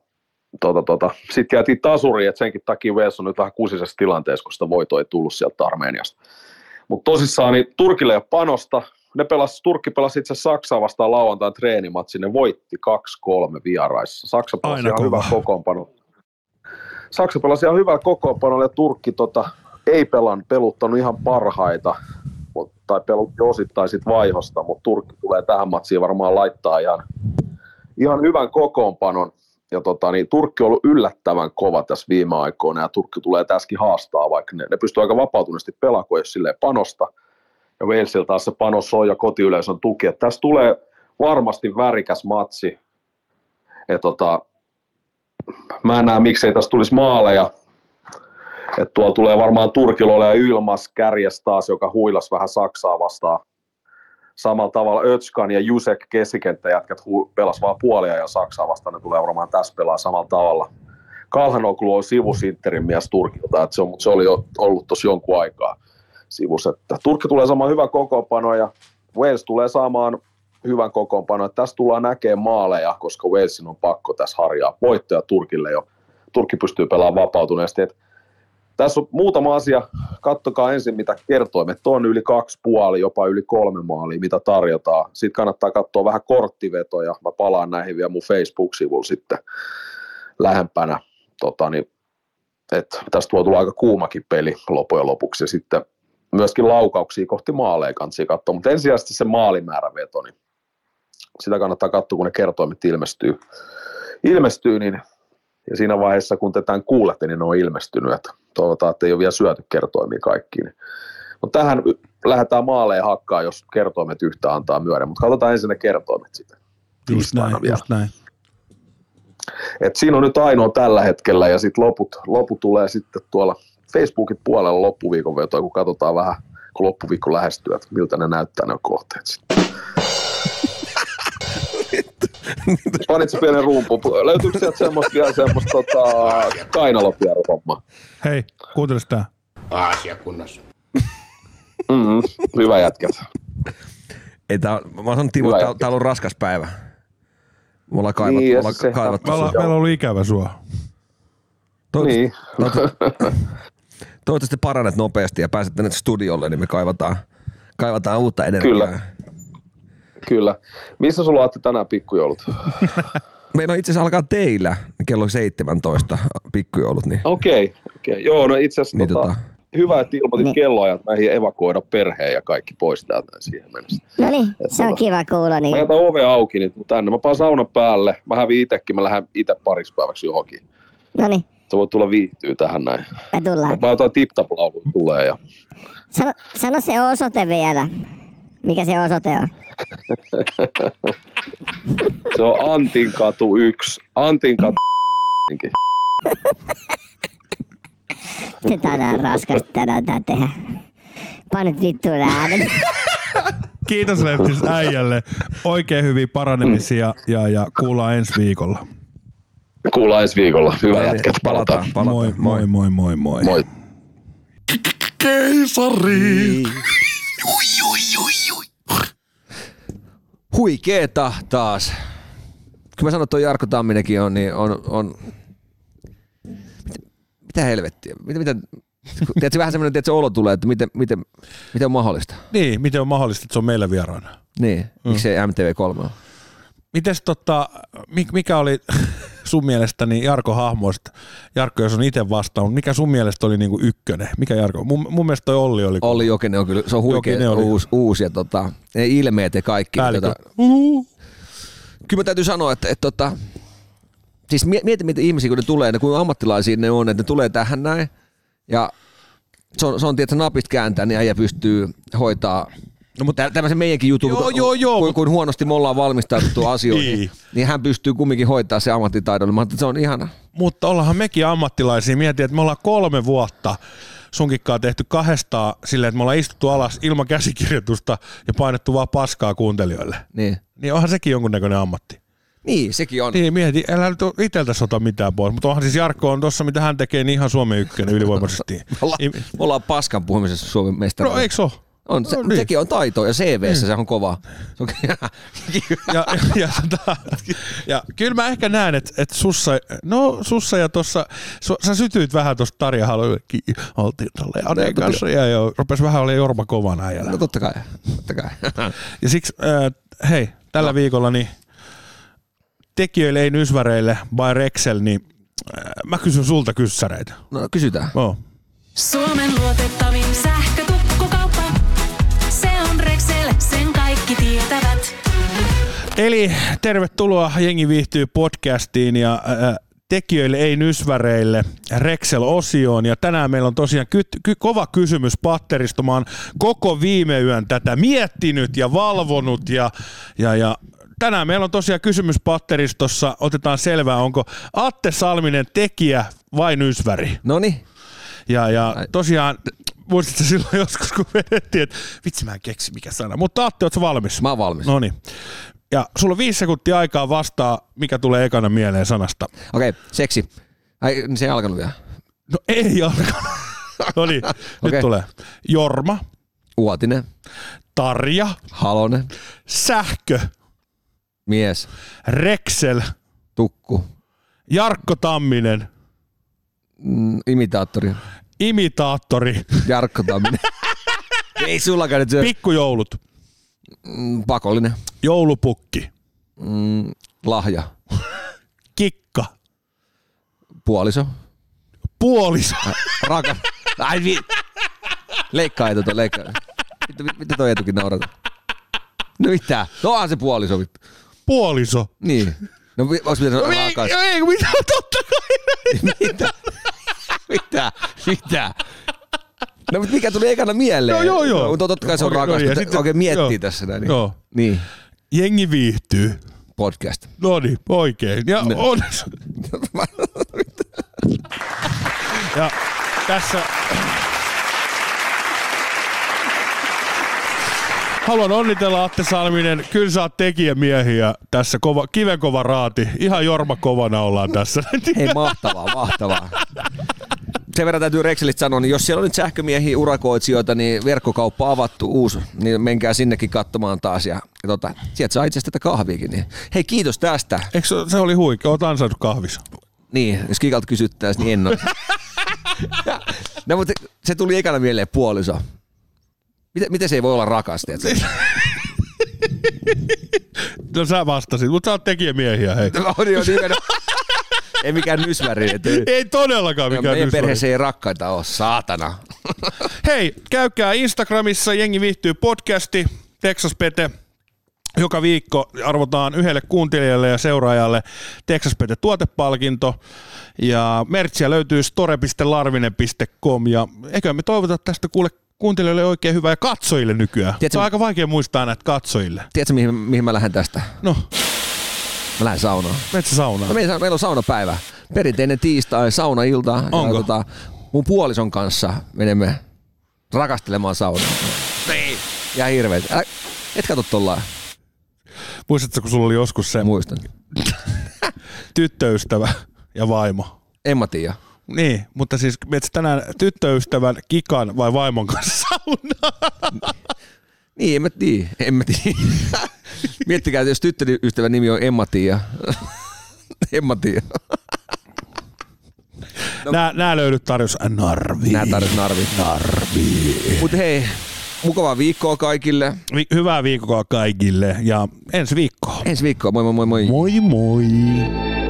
tota, tota. Sitten jäätiin tasuriin, että senkin takia Wales on nyt vähän kusisessa tilanteessa, kun sitä voitoa ei tullut sieltä Armeniasta. Mutta tosissaan niin Turkille ei ole panosta. Ne pelas, Turkki pelasi itse Saksaa vastaan lauantain treenimatsin. Ne voitti kaksi kolme vieraissa. Saksa pelasi aina ihan hyvän kokoonpanon. Saksa pelasi ihan hyvän kokoonpanon ja Turkki tota, ei pelan, peluttanut ihan parhaita. Mut, tai pelutti osittain sit vaihosta, mutta Turkki tulee tähän matsiin varmaan laittaa ihan, ihan hyvän kokoonpanon. Ja tota, niin Turkki on ollut yllättävän kova tässä viime aikoina, ja Turkki tulee tässäkin haastaa, vaikka ne, ne pystyy aika vapautuneesti pelaamaan, jos silleen panosta. Ja Walesil taas se panos on ja kotiyleisön tuki. Et tässä tulee varmasti värikäs matsi. Ja tota, mä en näe, miksei tässä tulisi maaleja. Et tuolla tulee varmaan Turkilla olemaan Yilmaz kärjessä taas, joka huilasi vähän Saksaa vastaan. samalla tavalla Ötskan ja Jusek keskikenttäjätkät hu- pelas vaan puolia ja Saksaa vastaan ne tulee varmaan tässä pelaa samalla tavalla. Kalhanoglu on sivus Interin mies Turkilta, että se on, mutta se oli jo ollut tossa jonkun aikaa sivus. Että Turkki tulee saamaan hyvän kokoonpano ja Wales tulee saamaan hyvän kokoonpano. Tässä tullaan näkemään maaleja, koska Walesin on pakko tässä harjaa voittoja Turkille jo. Turkki pystyy pelaamaan vapautuneesti. Et tässä on muutama asia. Katsokaa ensin, mitä kertoimet on. Yli kaksi puoli, jopa yli kolme maalia, mitä tarjotaan. Sitten kannattaa katsoa vähän korttivetoja. Mä palaan näihin vielä mun Facebook-sivulla sitten lähempänä. Totani, että tästä voi tulla aika kuumakin peli lopujen lopuksi. Ja sitten myöskin laukauksia kohti maaleja kannattaa katsoa. Mutta ensisijaisesti se maalimääräveto, niin sitä kannattaa katsoa, kun ne kertoimet ilmestyy. Ilmestyy, niin... Ja siinä vaiheessa, kun te tämän kuulette, niin ne on ilmestynyt. Että toivotaan, että ei ole vielä syöty kertoimia kaikkiin. Mutta tähän lähdetään maaleen hakkaan, jos kertoimet yhtä antaa myöden. Mutta katsotaan ensin ne kertoimet sitten. Just näin, vielä. just näin. Et siinä on nyt ainoa tällä hetkellä ja sitten loput, loput tulee sitten tuolla Facebookin puolella loppuviikon vetoa, kun katsotaan vähän, kun loppuviikko lähestyy, että miltä ne näyttää ne kohteet sitten. Panitse pienen rumpun. Löytyykö sieltä semmoista vielä semmoista tota, kainalopierro-hommaa? Hei, kuuntelis tää. Aasiakunnassa. Mm-hmm. Hyvä jätkät. Ei, tää, mä sanon Timo, tää, täällä on raskas päivä. Me ollaan kaivattu. Niin, me ollaan kaivattu. Meillä on ollut ikävä sua. Niin. Toivottavasti paranet nopeasti ja pääset tänne studiolle, niin me kaivataan, kaivataan uutta energiaa. Kyllä. Kyllä. Missä sulla Atte tänään pikkujoulut? Meillä on itse asiassa alkaa teillä kello seitsemäntoista pikkujoulut. Niin. Okei. Okay, okay. Joo, no itse asiassa niin, tota, tota... hyvä, että ilmoitit no. kelloajat. Mä ehdin evakuoida perheen ja kaikki pois täältä siihen mennessä. No niin, se on tota, kiva kuulla. Niin. Mä jätän ove auki nyt tänne. Mä paan saunan päälle. Mä hävin itsekin. Mä lähden itse pariksi päiväksi johonkin. No niin. Sä voit tulla viihtyä tähän näin. Mä tullaan. Mä otan tip-tap-laulun tulee. Ja... Sano, sano se osoite vielä. Mikä se osoite on? Se on Antinkatu yksi. Antinkatu yksi. Tänään raskasti tänään tää tehdä. Panit vittuun äänen. Kiitos Leftis äijälle. Oikein hyviä paranemisia ja, ja kuullaan ensi viikolla. Kuullaan ensi viikolla. Hyvä jätkät. Palataan. Palataan. Moi, moi, moi, moi, moi. Moi. Keisari. Huikeeta taas. Kun mä sanon, että toi Jarkko Tamminenkin on, niin on... on... Mitä, mitä helvettiä? Mitä, mitä... Tiedätkö, vähän semmoinen tiedätkö, olo tulee, että miten, miten, miten on mahdollista? Niin, miten on mahdollista, että se on meillä vieraana. Niin, miksi mm. M T V kolmonen? Mites tota, mikä oli sun mielestäni Jarkko hahmoista? Jarkko, jos on itse vastannut, mikä sun mielestä oli niinku ykkönen? Mikä Jarkko? Mun, mun mielestä toi Olli oli. Kun... Olli Jokinen on kyllä, se on huikea uusi, uusi ja tota, ne ilmeet ja kaikki. Tota, kyllä mä täytyy sanoa, että et, tota, siis mieti mitä ihmisiä kun ne tulee, ne kun ammattilaisia ne on, että ne tulee tähän näin ja se on, se on tietysti napit kääntää, niin äijä pystyy hoitaa. No, mutta tämmöisen meidänkin jutun, joo, joo, joo, kun, kun huonosti me ollaan valmistauduttu asioihin, niin, niin hän pystyy kumminkin hoitaa se ammattitaidolla. Mä ajattelin, se on ihana. Mutta ollaanhan mekin ammattilaisia. Mietin, että me ollaan kolme vuotta sunkikkaa tehty kahdestaan silleen, että me ollaan istuttu alas ilman käsikirjoitusta ja painettu vaan paskaa kuuntelijoille. Niin. Niin onhan sekin jonkunnäköinen ammatti. Niin, sekin on. Niin, mieti, älä nyt iteltä sota mitään pois, mutta onhan siis Jarkko on tuossa, mitä hän tekee, niin ihan Suomen ykkönen ylivoimaisesti. olla, me ollaan paskan puhumisessa Suomen mestaria. No eikö se ole? On, se, no, niin. Sekin on taito ja C V:ssä mm. se on kova. Se on ja, ja, ja, ja kyllä mä ehkä näen, että et sussa, no sussa ja tuossa, su, sä sytyit vähän tuosta Tarja Halonen, oltiin tuolle Aneen no, kanssa ja jo, rupesi vähän olemaan Jorma kovan äijällä. No totta kai, totta kai. Ja siksi, äh, hei, tällä no. viikolla niin tekijöille ei nysväreille, by Rexel, niin äh, mä kysyn sulta kyssäreitä. No kysytään. Oh. Suomen luotettavin sähkötukkukauppa. Sen kaikki tietävät. Eli tervetuloa Jengi viihtyy podcastiin ja äh, tekijöille ei nysväreille Rexel-osioon. Ja tänään meillä on tosiaan ky- ky- kova kysymys patteristomaan koko viime yön tätä miettinyt ja valvonut. Ja, ja, ja tänään meillä on tosiaan kysymys patteristossa. Otetaan selvää, onko Atte Salminen tekijä vai nysväri? Noniin. Ja, ja tosiaan... muistatko silloin joskus, kun vedettiin, että vitsi mä en keksi mikä sana, mutta Atte, ootko valmis? Mä oon valmis. Noniin. Ja sulla on viisi sekuntia aikaa vastaa, mikä tulee ekana mieleen sanasta. Okei, okay, seksi. Ai, se ei alkanut vielä. No ei alkanut. No niin, okay. Nyt tulee. Jorma. Uotinen. Tarja. Halonen. Sähkö. Mies. Reksel. Tukku. Jarkko Tamminen. Mm, imitaattori. Imitaattori. Jarkko Tamminen. Ei sullakaan nyt se. Pikkujoulut. Mm, pakollinen. Joulupukki. Mm, lahja. Kikka. Puoliso. Puoliso. Äh, rakas. Ai vi... Leikkaa etuta, leikkaa. Mitä, mitä toi etukin naurata? No mitä? No onhan se puoliso. Puoliso? Niin. No ois pitänyt no, rakas. Ei, ei, mitä? Totta kai. Mitä? Mitä? Mitä? No mutta mikä tuli ekana mieleen? No joo joo. No, totta kai se on okay, rakas. No, niin, sitten, oikein miettii joo, tässä näin. Joo. Niin. Jengi viihtyy. Podcast. No niin, oikein. Ja no. Onnes. Ja tässä... Haluan onnitella Atte Salminen. Kyllä sä oot tekijämiehiä tässä. Kova, kiven kova raati. Ihan Jorma kovana ollaan tässä. Hei, mahtavaa, mahtavaa. Sen verran täytyy Rekselit sanoa, niin jos siellä on nyt sähkömiehiä, urakoitsijoita, niin verkkokauppa avattu uusi, niin menkää sinnekin katsomaan taas. Ja, ja tota, sieltä saa itse asiassa tätä kahviakin. Niin. Hei, kiitos tästä. Eikö se oli huikea? Oot ansainnut kahvissa. Niin, jos Kikalta kysyttäisiin, niin en ole. No, mutta se tuli ekana mieleen puoliso. Miten, miten se ei voi olla rakas, tiedätkö? No sä vastasit, mutta sä oot tekijämiehiä, hei. No niin, on nimenomaan. Ei mikään nysväri. Ei todellakaan mikään no, nysväri. Meidän perheessä ei rakkaita ole, saatana. Hei, käykää Instagramissa, Jengi viihtyy podcasti, Texas Pete. Joka viikko arvotaan yhdelle kuuntelijalle ja seuraajalle Texas Pete tuotepalkinto ja mertsiä löytyy store piste larvinen piste com ja eikö me toivota tästä kuule kuuntelijoille oikein hyvää ja katsojille nykyään. Tiedätkö, on aika vaikea muistaa näitä katsojille. Tiedätkö mihin, mihin mä lähden tästä? No. Mä lähden saunaan. Metsä saunaan. No, meillä on saunapäivä. Perinteinen tiistai, saunailta. Onko? Ja, tota, mun puolison kanssa menemme rakastelemaan saunaa. Ei. Ja hirveet. Älä, et katso tollaan. Muistatko, kun sulla oli joskus se Muistan. tyttöystävä ja vaimo? En mä tiedä. Niin, mutta siis mietit tänään tyttöystävän, Kikan vai vaimon kanssa saunaan? Niin, en mä tiedä. En mä tiedä. Miettikää, jos tyttöystävän nimi on Emma Tiia. Emma Tiia. No, nää, nää löydyt tarjous Narvi. Nää tarjous Narvi. Narvi. Mut hei. Mukavaa viikkoa kaikille. Vi- hyvää viikkoa kaikille ja ensi viikkoa. Ensi viikkoa. Moi moi moi moi. Moi moi.